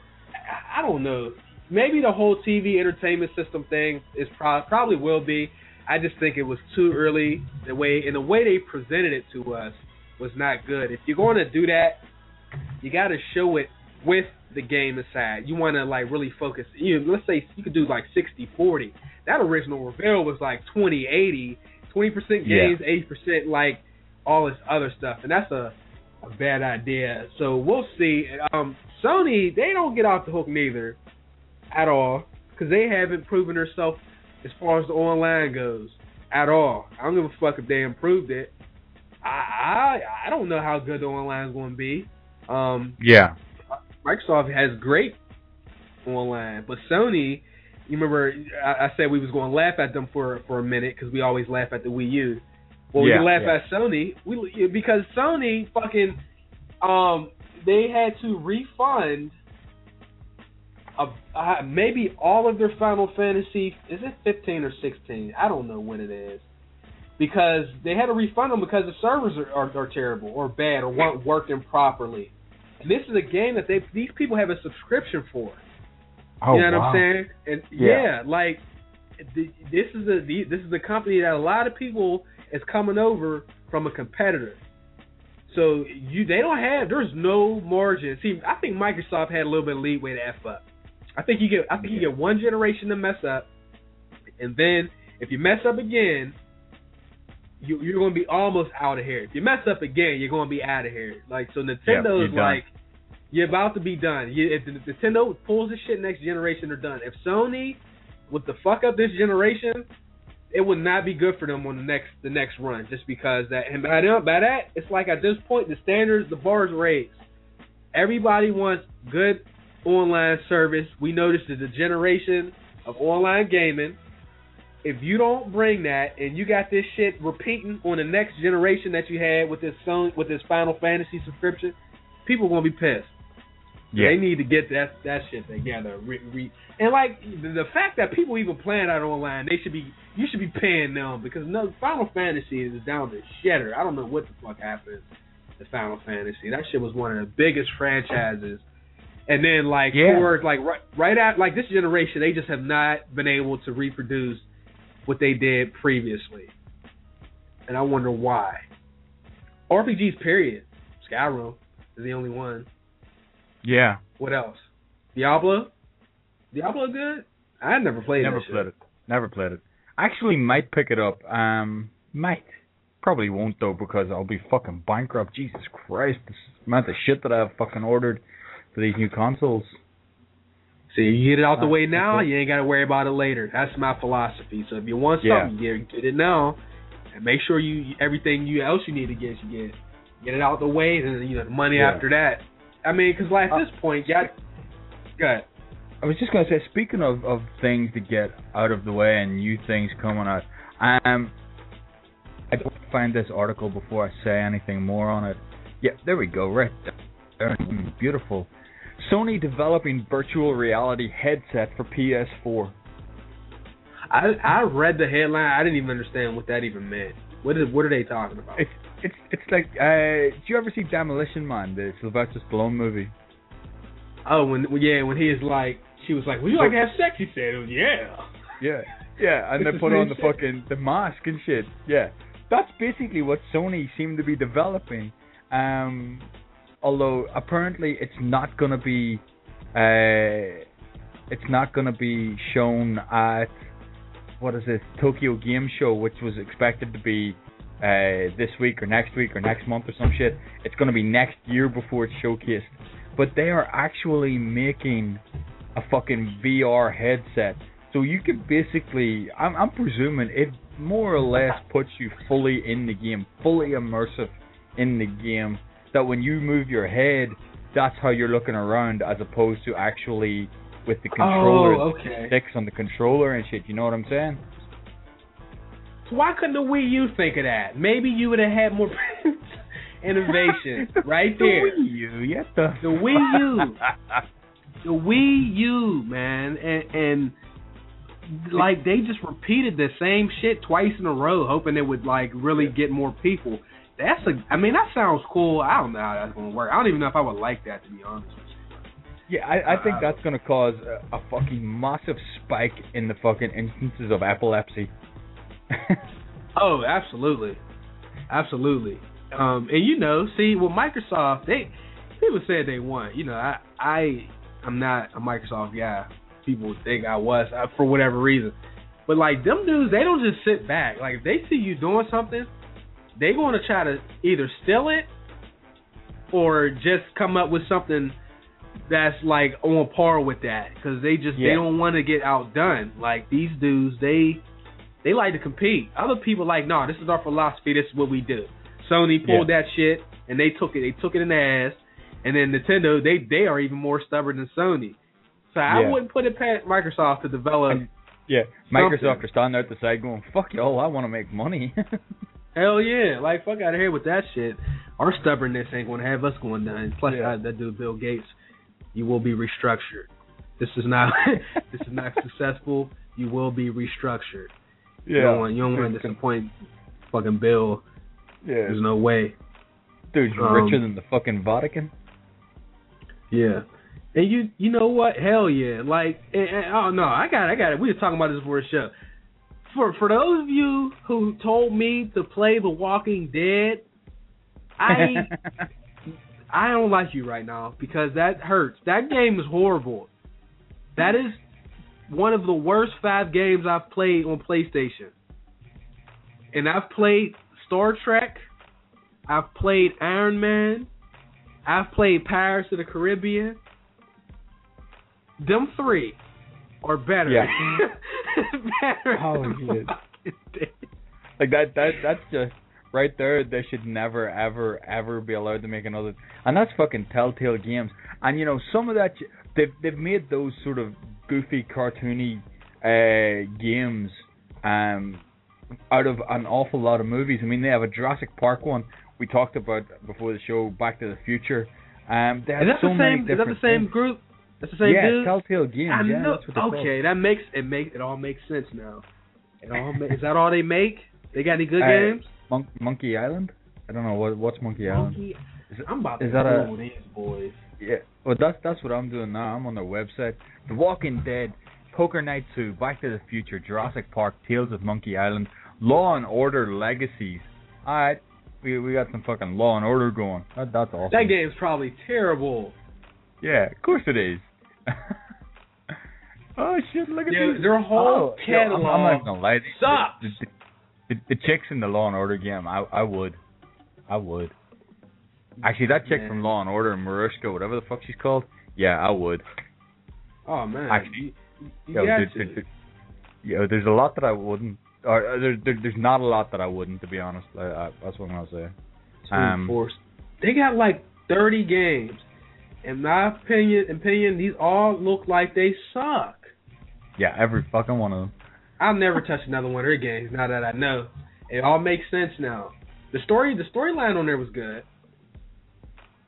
I don't know. Maybe the whole T V entertainment system thing is pro- probably will be. I just think it was too early. The way and the way they presented it to us was not good. If you're going to do that, you got to show it with the game aside. You want to like really focus. You know, let's say you could do like sixty forty. That original reveal was like twenty eighty, twenty percent games, yeah. eighty percent like all this other stuff, and that's a a bad idea. So we'll see. Um, Sony, they don't get off the hook neither at all because they haven't proven themselves as far as the online goes at all. I don't give a fuck if they improved it. I I, I don't know how good the online is going to be. Um, yeah. Microsoft has great online, but Sony, you remember I, I said we was going to laugh at them for, for a minute because we always laugh at the Wii U. Well, yeah, we laugh yeah. at Sony we, because Sony fucking, um, they had to refund a, uh, maybe all of their Final Fantasy, is it fifteen or sixteen? I don't know when it is. Because they had to refund them because the servers are, are, are terrible or bad or weren't working properly. And this is a game that they these people have a subscription for. Oh, you know wow. what I'm saying? And yeah, yeah like, this is a this is a company that a lot of people is coming over from a competitor. So you they don't have there's no margin. See, I think Microsoft had a little bit of leeway to F up. I think you get I think you get one generation to mess up, and then if you mess up again, you you're gonna be almost out of here. If you mess up again, you're gonna be out of here. Like so, Nintendo's yep, like you're about to be done. You, if Nintendo pulls this shit next generation, they're done. If Sony with the fuck up this generation, it would not be good for them on the next the next run. Just because that, and by that, by that, it's like at this point the standards, the bar's raised. Everybody wants good online service. We know this is the generation of online gaming. If you don't bring that, and you got this shit repeating on the next generation that you had with this Sony, with this Final Fantasy subscription, people are gonna be pissed. Yeah. They need to get that that shit together. Re, re, and like the fact that people even playing that online, they should be you should be paying them because no Final Fantasy is down to shitter. I don't know what the fuck happened to Final Fantasy. That shit was one of the biggest franchises. And then like yeah. for like right right at like this generation, they just have not been able to reproduce what they did previously. And I wonder why. R P Gs, period. Skyrim is the only one. Yeah. What else? Diablo? Diablo good? I never played it. Never played it. Never played it. I actually might pick it up. Um, might. Probably won't, though, because I'll be fucking bankrupt. Jesus Christ. This amount of shit that I've fucking ordered for these new consoles. See, you get it out the way now, you ain't got to worry about it later. That's my philosophy. So if you want something, yeah. get, get it now. And make sure you everything you else you need to get, you get. Get it out the way, and you know, the money yeah. after that. I mean, because like at this point, yeah. Go ahead. I was just gonna say, speaking of, of things to get out of the way and new things coming out, um, I don't find this article before I say anything more on it. Yeah, there we go, right there. Beautiful. Sony developing virtual reality headset for P S four. I I read the headline. I didn't even understand what that even meant. What is what are they talking about? It's, It's it's like, uh, did you ever see Demolition Man, the Sylvester Stallone movie? Oh, when yeah, when he is like, she was like, would you like to have sex? He said, oh, yeah. Yeah, yeah, and they put on the shit. fucking, the mask and shit, yeah. That's basically what Sony seemed to be developing, um, although apparently it's not going to be, uh, it's not going to be shown at, what is it, Tokyo Game Show, which was expected to be Uh, this week or next week or next month or some shit. It's going to be next year before it's showcased. But they are actually making a fucking V R headset. So you can basically, I'm, I'm presuming it more or less puts you fully in the game, fully immersive in the game, that when you move your head, that's how you're looking around as opposed to actually with the controller, oh, okay. sticks on the controller and shit. You know what I'm saying? So why couldn't the Wii U think of that? Maybe you would have had more innovation right there. The Wii U, yes, the, the Wii U, the Wii U, man, and, and like they just repeated the same shit twice in a row, hoping it would like really get more people. That's a, I mean, that sounds cool. I don't know how that's gonna work. I don't even know if I would like that, to be honest with you. Yeah, I, I think uh, that's gonna cause a, a fucking massive spike in the fucking instances of epilepsy. Oh, absolutely, absolutely. Um, and you know, see, with Microsoft, they people said they won. You know, I I I'm not a Microsoft guy. People think I was I, for whatever reason, but like them dudes, they don't just sit back. Like if they see you doing something, they going to try to either steal it or just come up with something that's like on par with that, because they just yeah. they don't want to get outdone. Like these dudes, they they like to compete. Other people like, no, nah, this is our philosophy. This is what we do. Sony pulled yeah. that shit and they took it. They took it in the ass. And then Nintendo, they they are even more stubborn than Sony. So I yeah. wouldn't put it past Microsoft to develop. And, yeah, Microsoft something. Are standing out the side going, "Fuck y'all, I want to make money." Hell yeah, like fuck out of here with that shit. Our stubbornness ain't gonna have us going down. Plus, yeah. I, that dude Bill Gates, you will be restructured. This is not this is not successful. You will be restructured. Yeah, you don't want, you don't want to disappoint fucking Bill. Yeah, there's no way. Dude, you're um, richer than the fucking Vatican. Yeah. And you you know what? Hell yeah. Like, and, and, oh, no, I got it, I got it. We were talking about this before the show. For, for those of you who told me to play The Walking Dead, I I don't like you right now because that hurts. That game is horrible. That is one of the worst five games I've played on PlayStation. And I've played Star Trek. I've played Iron Man. I've played Pirates of the Caribbean. Them three are better. Yeah. better oh, than shit. Like that, that, that's just right there. They should never, ever, ever be allowed to make another. And that's fucking Telltale Games. And you know, some of that they've they've made those sort of goofy, cartoony uh, games um, out of an awful lot of movies. I mean, they have a Jurassic Park one we talked about before the show, Back to the Future. Um, they have is that so the same? Is that the same things. Group? That's the same yeah, dude? Telltale Games. I yeah, know. That's what okay, called. that makes it make it all makes sense now. It all ma- is that all they make? They got any good uh, games? Mon- Monkey Island? I don't know what what's Monkey Island. Monkey, is it, I'm about to go with these boys. Yeah, well that's that's what I'm doing now. I'm on their website. The Walking Dead, Poker Night two, Back to the Future, Jurassic Park, Tales of Monkey Island, Law and Order Legacies. All right, we we got some fucking Law and Order going. That, that's awesome. That game's probably terrible. Yeah, of course it is. Oh shit! Look at this. Their whole oh, catalog yo, I'm, I'm not gonna lie. Sucks. The, the, the, the chicks in the Law and Order game, I, I would, I would. Actually, that chick man. from Law and Order, Mariska, whatever the fuck she's called, yeah, I would. Oh man. Actually, you, you yo, there, there, there, yo, there's a lot that I wouldn't, or there, there, there's not a lot that I wouldn't, to be honest. I, I, that's what I'm gonna say. Um, they got like thirty games. In my opinion, opinion, these all look like they suck. Yeah, every fucking one of them. I'll never touch another one of their games now that I know. It all makes sense now. The story, the storyline on there was good.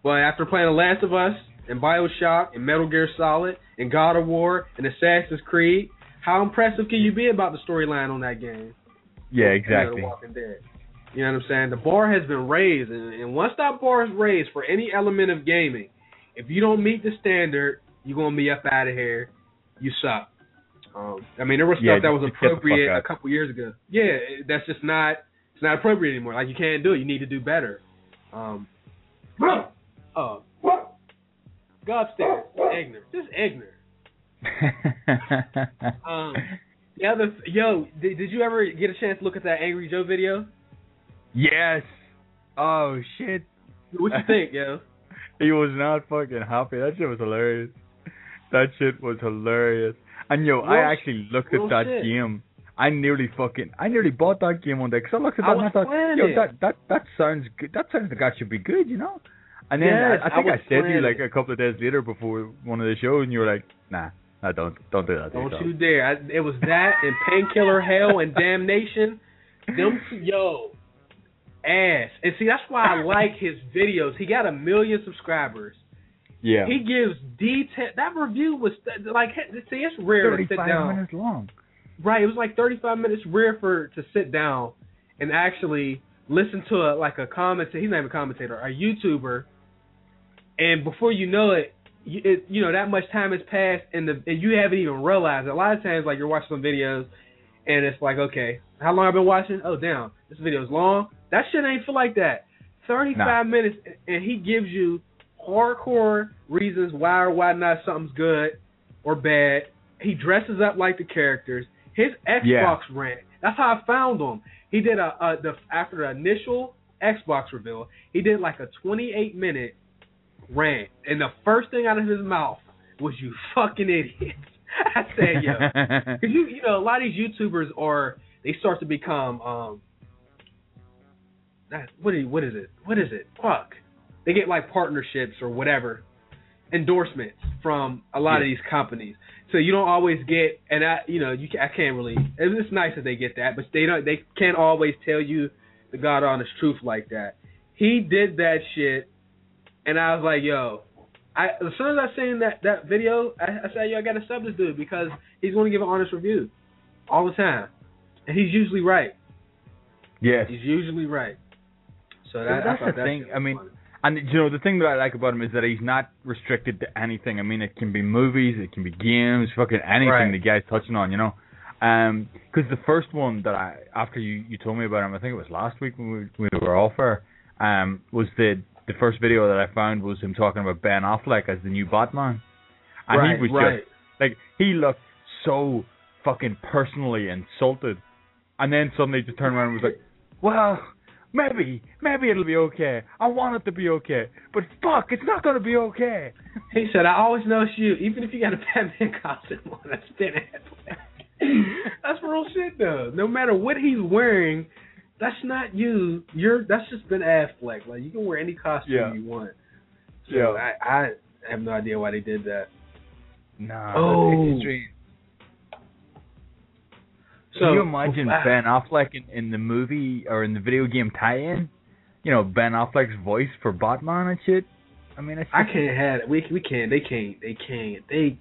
But after playing The Last of Us and BioShock and Metal Gear Solid and God of War and Assassin's Creed, how impressive can you be about the storyline on that game? Yeah, exactly. The Walking Dead. You know what I'm saying? The bar has been raised, and, and once that bar is raised for any element of gaming, if you don't meet the standard, you're going to be up out of here. You suck. Um, I mean, there was yeah, stuff that was appropriate a couple years ago. Yeah, that's just not it's not appropriate anymore. Like, you can't do it. You need to do better. Um, bro, uh, God upstairs. Egner. Just Egner. um, the other, yo, did, did you ever get a chance to look at that Angry Joe video? Yes. Oh, shit. What you think, yo? He was not fucking happy. That shit was hilarious. That shit was hilarious. And yo, real, I actually looked at that shit. game. I nearly fucking, I nearly bought that game one day because I looked at that I and I thought, yo, that, that, that sounds good. That sounds like that should be good, you know? And then yes, I, I think I, I said to you like a couple of days later before one of the shows, and you were like, nah, nah don't, don't do that. Don't you don't. dare. I, it was that and Painkiller Hell and Damnation. Them, yo. Ass. And see, that's why I like his videos. He got a million subscribers. Yeah. He gives detail. That review was th- like, see, it's rare to sit down. thirty-five minutes long. Right, it was like thirty-five minutes rare for to sit down and actually listen to a, like a commentator. He's not even a commentator, a YouTuber. And before you know it, it, you know, that much time has passed, and the and you haven't even realized it. A lot of times, like, you're watching some videos, and it's like, okay, how long I've been watching? Oh, damn, this video is long. That shit ain't feel like that. thirty-five nah. minutes, and he gives you hardcore reasons why or why not something's good or bad. He dresses up like the characters. His Xbox yeah. rant, that's how I found him. He did a, a the, after the initial Xbox reveal, he did like a twenty-eight minute rant, and the first thing out of his mouth was, "You fucking idiots." I said, yo, because you, you know, a lot of these YouTubers are, they start to become, um, that, what, you, what is it? What is it? Fuck. They get like partnerships or whatever, endorsements from a lot yeah. of these companies. So you don't always get, and I, you know, you I can't really. It's nice that they get that, but they don't. They can't always tell you the God honest truth like that. He did that shit, and I was like, yo. I, as soon as I seen that that video, I, I said, yo, I gotta sub this dude because he's gonna give an honest review all the time, and he's usually right. Yeah, he's usually right. So that, that's I the that thing. I mean. Funny. And, you know, the thing that I like about him is that he's not restricted to anything. I mean, it can be movies, it can be games, fucking anything right. the guy's touching on, you know. Because um, the first one that I, after you, you told me about him, I think it was last week when we, we were off air, um, was the the first video that I found was him talking about Ben Affleck as the new Batman. And right, he was right. just, like, he looked so fucking personally insulted. And then suddenly just turned around and was like, well... Maybe, maybe it'll be okay. I want it to be okay. But fuck, it's not going to be okay. He said, I always know you, even if you got a Batman costume on, that's Ben Affleck. That's real shit, though. No matter what he's wearing, that's not you. You're That's just Ben Affleck. Like, you can wear any costume yeah. you want. So yeah. I, I have no idea why they did that. Nah. Oh. So, can you imagine wow. Ben Affleck in, in the movie or in the video game tie-in? You know, Ben Affleck's voice for Batman and shit. I mean, I, I can't have it. We we can't. They can't. They can't. They.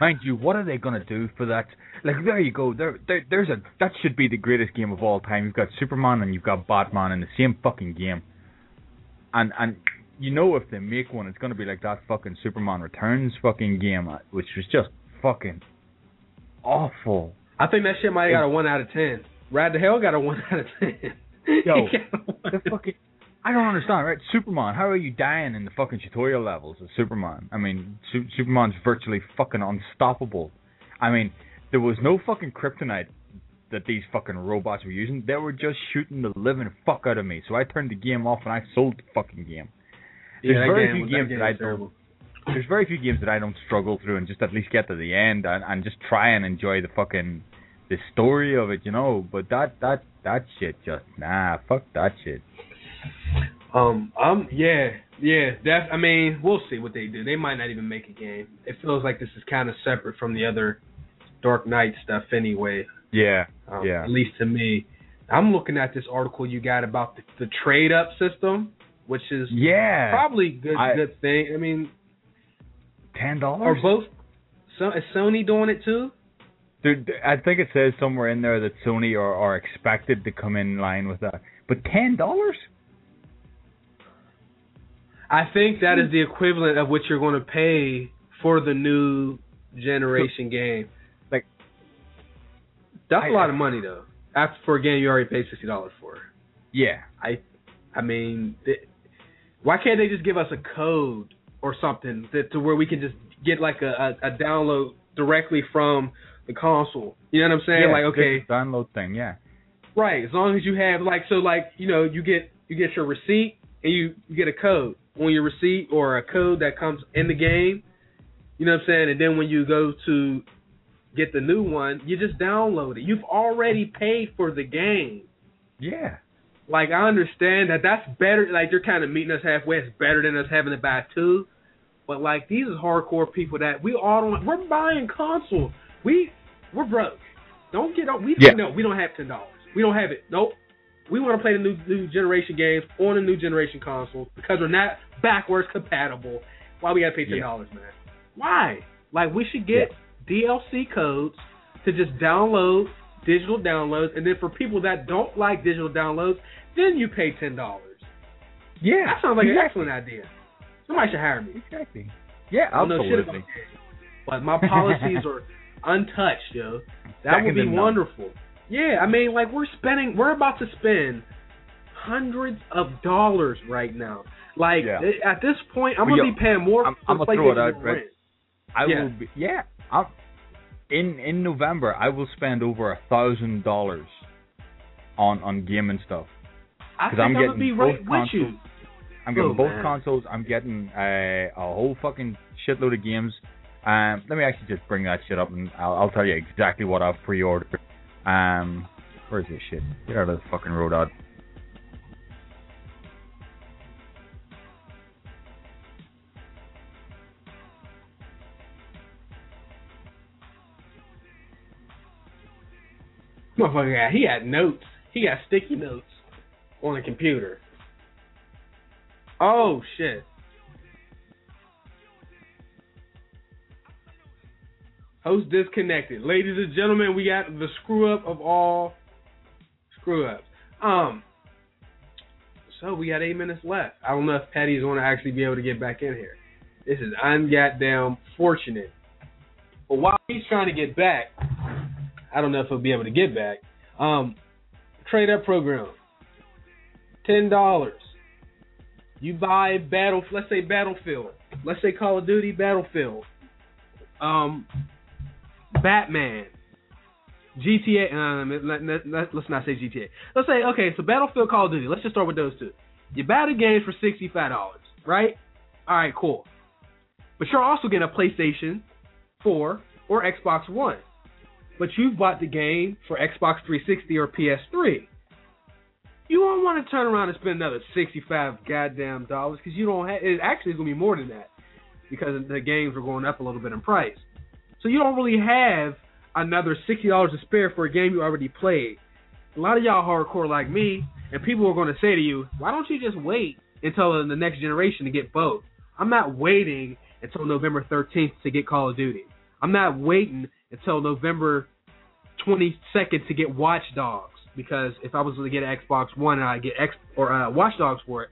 Mind you, what are they gonna do for that? Like, there you go. There, there, there's a that should be the greatest game of all time. You've got Superman and you've got Batman in the same fucking game. And and you know, if they make one, it's gonna be like that fucking Superman Returns fucking game, which was just fucking. Awful. I think that shit might have got a one out of ten. Ride the Hell got a one out of ten. Yo, the fucking... I don't understand, right? Superman, how are you dying in the fucking tutorial levels of Superman? I mean, su- Superman's virtually fucking unstoppable. I mean, there was no fucking kryptonite that these fucking robots were using. They were just shooting the living fuck out of me. So I turned the game off and I sold the fucking game. There's yeah, very game, few games that, game that I don't... There's very few games that I don't struggle through and just at least get to the end and, and just try and enjoy the fucking the story of it, you know. But that that that shit just nah, fuck that shit. Um, um, yeah, yeah. That's. I mean, we'll see what they do. They might not even make a game. It feels like this is kind of separate from the other Dark Knight stuff, anyway. Yeah, um, yeah. At least to me, I'm looking at this article you got about the, the trade up system, which is yeah probably good I, good thing. I mean. ten dollars? Or both? So, is Sony doing it too? Dude, I think it says somewhere in there that Sony are, are expected to come in line with that. But ten dollars? I think that is the equivalent of what you're going to pay for the new generation so, game. Like, That's I, a lot I, of money, though. After, for a game you already paid sixty dollars for. Yeah. I, I mean, they, why can't they just give us a code? Or something that to where we can just get like a, a, a download directly from the console. You know what I'm saying? Yeah, like okay, download thing. Yeah. Right. As long as you have like so like you know you get you get your receipt and you, you get a code on your receipt or a code that comes in the game. You know what I'm saying? And then when you go to get the new one, you just download it. You've already paid for the game. Yeah. Like, I understand that that's better. Like, you're kind of meeting us halfway. It's better than us having to buy two. But, like, these are hardcore people that we all don't... We're buying console. We, we're broke. Don't get up. We yeah. No, we don't have ten dollars. We don't have it. Nope. We want to play the new, new generation games on a new generation console because we're not backwards compatible. Why we got to pay ten dollars, yeah. man? Why? Like, we should get yeah. D L C codes to just download digital downloads, and then for people that don't like digital downloads, then you pay ten dollars. Yeah, that sounds like exactly. an excellent idea. Somebody should hire me. Exactly. Yeah, I'll know shit about it. But my policies are untouched, yo. That Second would be wonderful. None. Yeah, I mean, like we're spending, we're about to spend hundreds of dollars right now. Like yeah. th- at this point, I'm well, gonna yo, be paying more. I'm, I'm gonna throw it out, but I yeah. will be. Yeah, I'll, in in November, I will spend over a thousand dollars on on game and stuff. I think I'm, I'm getting gonna be right consoles. with you. I'm getting oh, both man. consoles. I'm getting uh, a whole fucking shitload of games. Um, let me actually just bring that shit up, and I'll, I'll tell you exactly what I've pre-ordered. Um, where's this shit? Get out of the fucking road, out. Motherfucker, he had notes. He got sticky notes on a computer. Oh, shit. Host disconnected. Ladies and gentlemen, we got the screw-up of all screw-ups. Um, so we got eight minutes left. I don't know if Patty's going to actually be able to get back in here. This is un-goddamn fortunate. But while he's trying to get back, I don't know if he'll be able to get back. Um, trade-up program. ten dollars. You buy Battle, let's say Battlefield. Let's say Call of Duty, Battlefield. Um, Batman. G T A. Um, let, let, let, let's not say G T A. Let's say, okay, so Battlefield, Call of Duty. Let's just start with those two. You buy the games for sixty-five dollars, right? All right, cool. But you're also getting a PlayStation four or Xbox One. But you've bought the game for Xbox three sixty or P S three. You don't want to turn around and spend another sixty-five goddamn dollars because you don't have. It actually is going to be more than that because the games are going up a little bit in price. So you don't really have another sixty dollars to spare for a game you already played. A lot of y'all hardcore like me, and people are going to say to you, "Why don't you just wait until the next generation to get both?" I'm not waiting until November thirteenth to get Call of Duty. I'm not waiting until November twenty-second to get Watch Dogs. Because if I was to get an Xbox One and I get X or uh, Watch Dogs for it,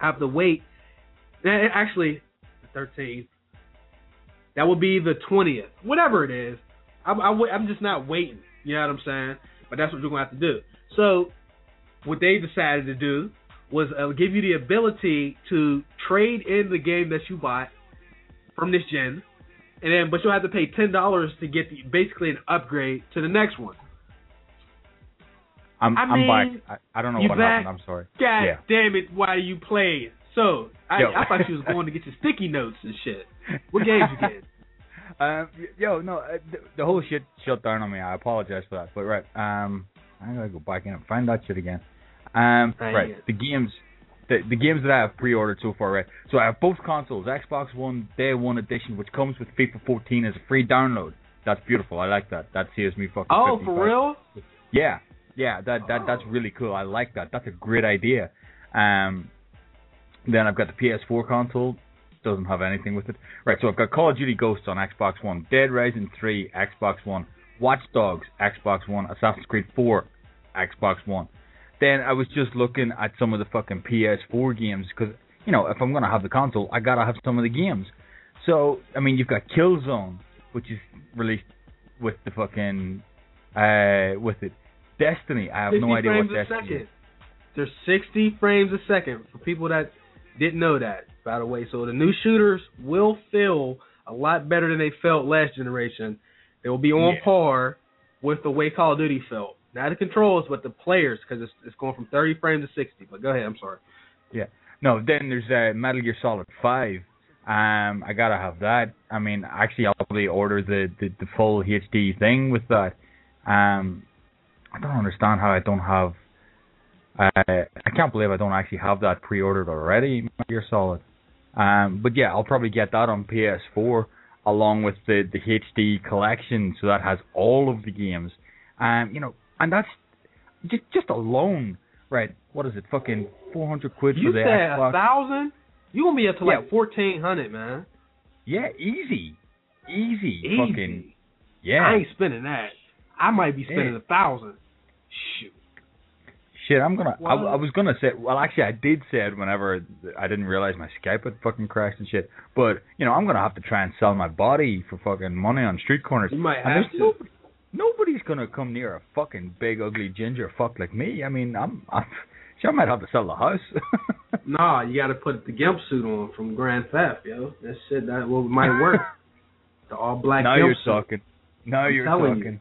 I have to wait. Actually, the thirteenth. That would be the twentieth. Whatever it is, I'm, I'm just not waiting. You know what I'm saying? But that's what you're going to have to do. So what they decided to do was uh, give you the ability to trade in the game that you bought from this gen, and then but you'll have to pay ten dollars to get the, basically an upgrade to the next one. I'm, I mean, I'm back. I, I don't know what back? happened. I'm sorry. God yeah. damn it, why are you playing? So, I, I thought you was going to get your sticky notes and shit. What games you get? Uh, yo, no, the, the whole shit shut down on me. I apologize for that. But, right, um, I'm going to go back in and find that shit again. Um, I Right, the games the, the games that I have pre-ordered so far, right? So, I have both consoles. Xbox One Day One Edition, which comes with FIFA fourteen as a free download. That's beautiful. I like that. That saves me fucking Oh, fifty-five. For real? Yeah. Yeah, that, that that's really cool. I like that. That's a great idea. Um, then I've got the P S four console. Doesn't have anything with it. Right, so I've got Call of Duty Ghosts on Xbox One, Dead Rising three, Xbox One, Watch Dogs, Xbox One, Assassin's Creed four, Xbox One. Then I was just looking at some of the fucking P S four games because, you know, if I'm going to have the console, I got to have some of the games. So, I mean, you've got Killzone, which is released with the fucking... Uh, with it. Destiny, I have no idea what Destiny is. There's sixty frames a second for people that didn't know that, by the way. So the new shooters will feel a lot better than they felt last generation. They will be on yeah. par with the way Call of Duty felt. Not the controls, but the players, because it's, it's going from thirty frames to sixty. But go ahead, I'm sorry. Yeah. No, then there's uh, Metal Gear Solid five. Um, I gotta have that. I mean, actually, I'll probably order the, the, the full H D thing with that. Um... I don't understand how I don't have... Uh, I can't believe I don't actually have that pre-ordered already. You're solid. Um, but yeah, I'll probably get that on P S four along with the, the H D collection, so that has all of the games. Um, you know, and that's just, just alone, right? What is it? Fucking four hundred quid you for the Xbox. You said a thousand? You gonna be up to yeah. like fourteen hundred, man. Yeah, easy, easy, easy. fucking. Yeah. I ain't spending that. I might be spending yeah. a thousand. Shoot. Shit, I'm gonna. I, I was gonna say. Well, actually, I did say it whenever I didn't realize my Skype had fucking crashed and shit. But you know, I'm gonna have to try and sell my body for fucking money on street corners. You might and have to. Nobody, nobody's gonna come near a fucking big, ugly ginger fuck like me. I mean, I'm. I'm I might have to sell the house. Nah, you got to put the gimp suit on from Grand Theft, yo. That shit, that well, might work. The all black. Now gimp you're suit. talking. Now I'm you're talking.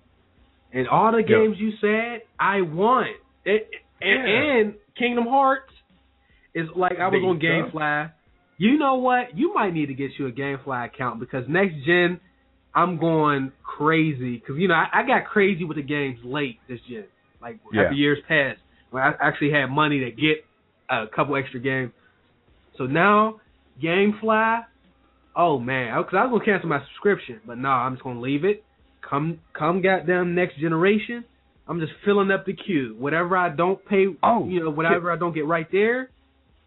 You. And all the yep. games you said, I won. It, yeah. and, and Kingdom Hearts is like I was there on GameFly. Go. You know what? You might need to get you a GameFly account because next gen, I'm going crazy because you know I, I got crazy with the games late this gen, like yeah. after years passed. I actually had money to get a couple extra games. So now, GameFly, oh, man. Because I was going to cancel my subscription. But no, nah, I'm just going to leave it. Come come, goddamn next generation, I'm just filling up the queue. Whatever I don't pay, oh, you know, whatever shit. I don't get right there,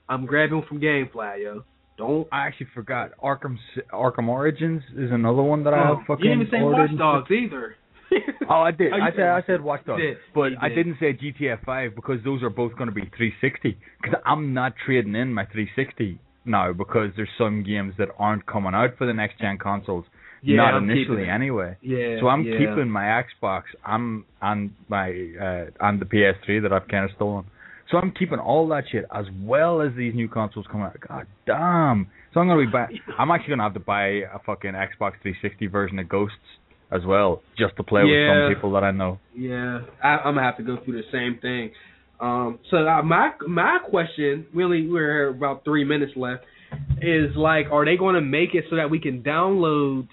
I'm grabbing from GameFly, yo. Don't. I actually forgot. Arkham Arkham Origins is another one that oh, I have fucking You didn't even say Watch Dogs either. Oh, I did. Oh, I said I said Watch Dogs, did. but did. I didn't say G T A five because those are both going to be three sixty. Because I'm not trading in my three sixty now because there's some games that aren't coming out for the next gen consoles, yeah, not I'm initially anyway. Yeah, so I'm yeah. keeping my Xbox, I'm and my uh, and the P S three that I've kind of stolen. So I'm keeping all that shit as well as these new consoles coming out. God damn! So I'm gonna be buy- I'm actually gonna have to buy a fucking Xbox three sixty version of Ghosts. As well, just to play yeah. with some people that I know. Yeah, I, I'm gonna have to go through the same thing. Um, so uh, my my question, really, we're about three minutes left, is like, are they going to make it so that we can download?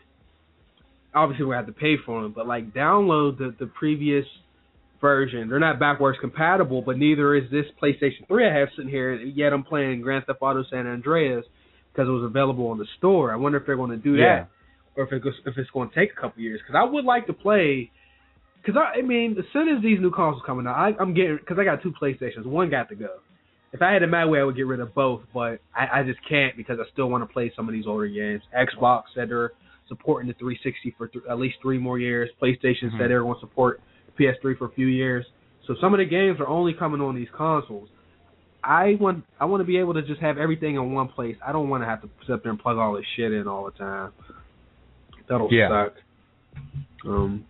Obviously, we have to pay for them, but like, download the, the previous version. They're not backwards compatible, but neither is this PlayStation three I have sitting here. Yet I'm playing Grand Theft Auto San Andreas because it was available on the store. I wonder if they're going to do yeah. that. Or if, it goes, if it's going to take a couple years. Because I would like to play. Because, I, I mean, as soon as these new consoles coming out, I, I'm getting. Because I got two PlayStations. One got to go. If I had it my way, I would get rid of both. But I, I just can't because I still want to play some of these older games. Xbox said they're supporting the three sixty for th- at least three more years. PlayStation mm-hmm. said they're going to support P S three for a few years. So some of the games are only coming on these consoles. I want I want to be able to just have everything in one place. I don't want to have to sit up there and plug all this shit in all the time. That'll yeah. suck. Um,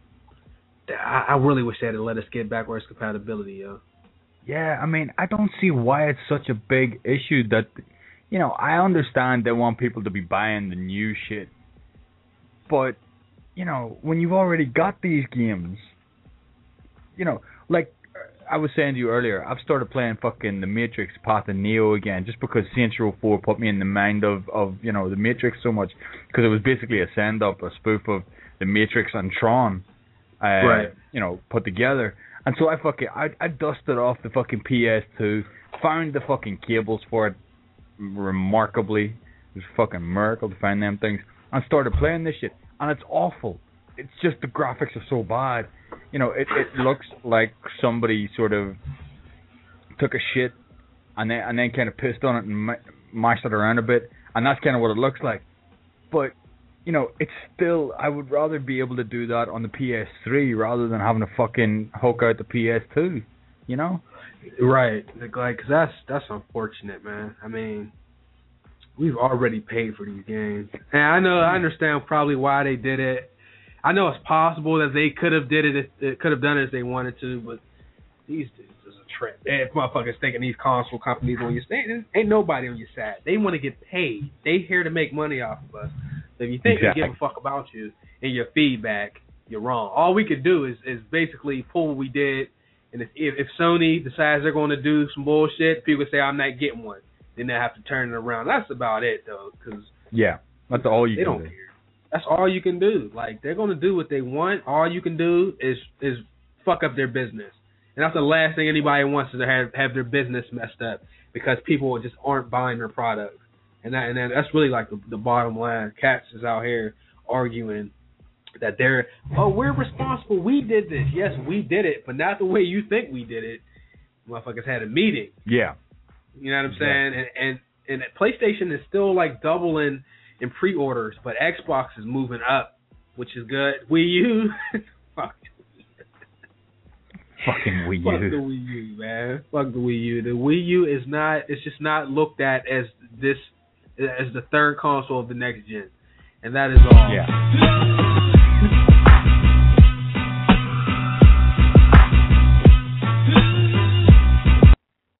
I, I really wish they had let us get backwards compatibility, yo. Yeah, I mean, I don't see why it's such a big issue that, you know, I understand they want people to be buying the new shit. But, you know, when you've already got these games, you know, like I was saying to you earlier, I've started playing fucking The Matrix, Path of Neo again, just because Saints Row four put me in the mind of, of you know, The Matrix so much, because it was basically a send-up, a spoof of The Matrix and Tron, uh, right. you know, put together. And so I fucking, I, I dusted off the fucking P S two, found the fucking cables for it, remarkably, it was a fucking miracle to find them things, and started playing this shit, and it's awful. It's just the graphics are so bad. You know, it, it looks like somebody sort of took a shit and then and then kind of pissed on it and ma- mashed it around a bit, and that's kind of what it looks like. But you know, it's still. I would rather be able to do that on the P S three rather than having to fucking hook out the P S two. You know, right? Like, cause that's that's unfortunate, man. I mean, we've already paid for these games, and I know I understand probably why they did it. I know it's possible that they could have did it, if, could have done it if they wanted to, but these dudes is a trip. If motherfuckers thinking these console companies on your side, ain't nobody on your side. They want to get paid. They here to make money off of us. So if you think exactly. they give a fuck about you and your feedback, you're wrong. All we could do is, is basically pull what we did, and if, if Sony decides they're going to do some bullshit, people say I'm not getting one. Then they have to turn it around. That's about it though, because yeah, that's all you they can don't do. Care. That's all you can do. Like, they're going to do what they want. All you can do is is fuck up their business. And that's the last thing anybody wants is to have, have their business messed up because people just aren't buying their product. And that, and that, that's really like the, the bottom line. Cats is out here arguing that they're, oh, we're responsible. We did this. Yes, we did it, but not the way you think we did it. Motherfuckers had a meeting. Yeah. You know what I'm exactly. saying? And, and, and PlayStation is still like doubling in pre-orders, but Xbox is moving up which is good. Wii U. Fuck. Fucking Wii U. Fuck the Wii U, man. Fuck the Wii U. The Wii U is not, it's just not looked at as this, as the third console of the next gen. And that is all. Yeah.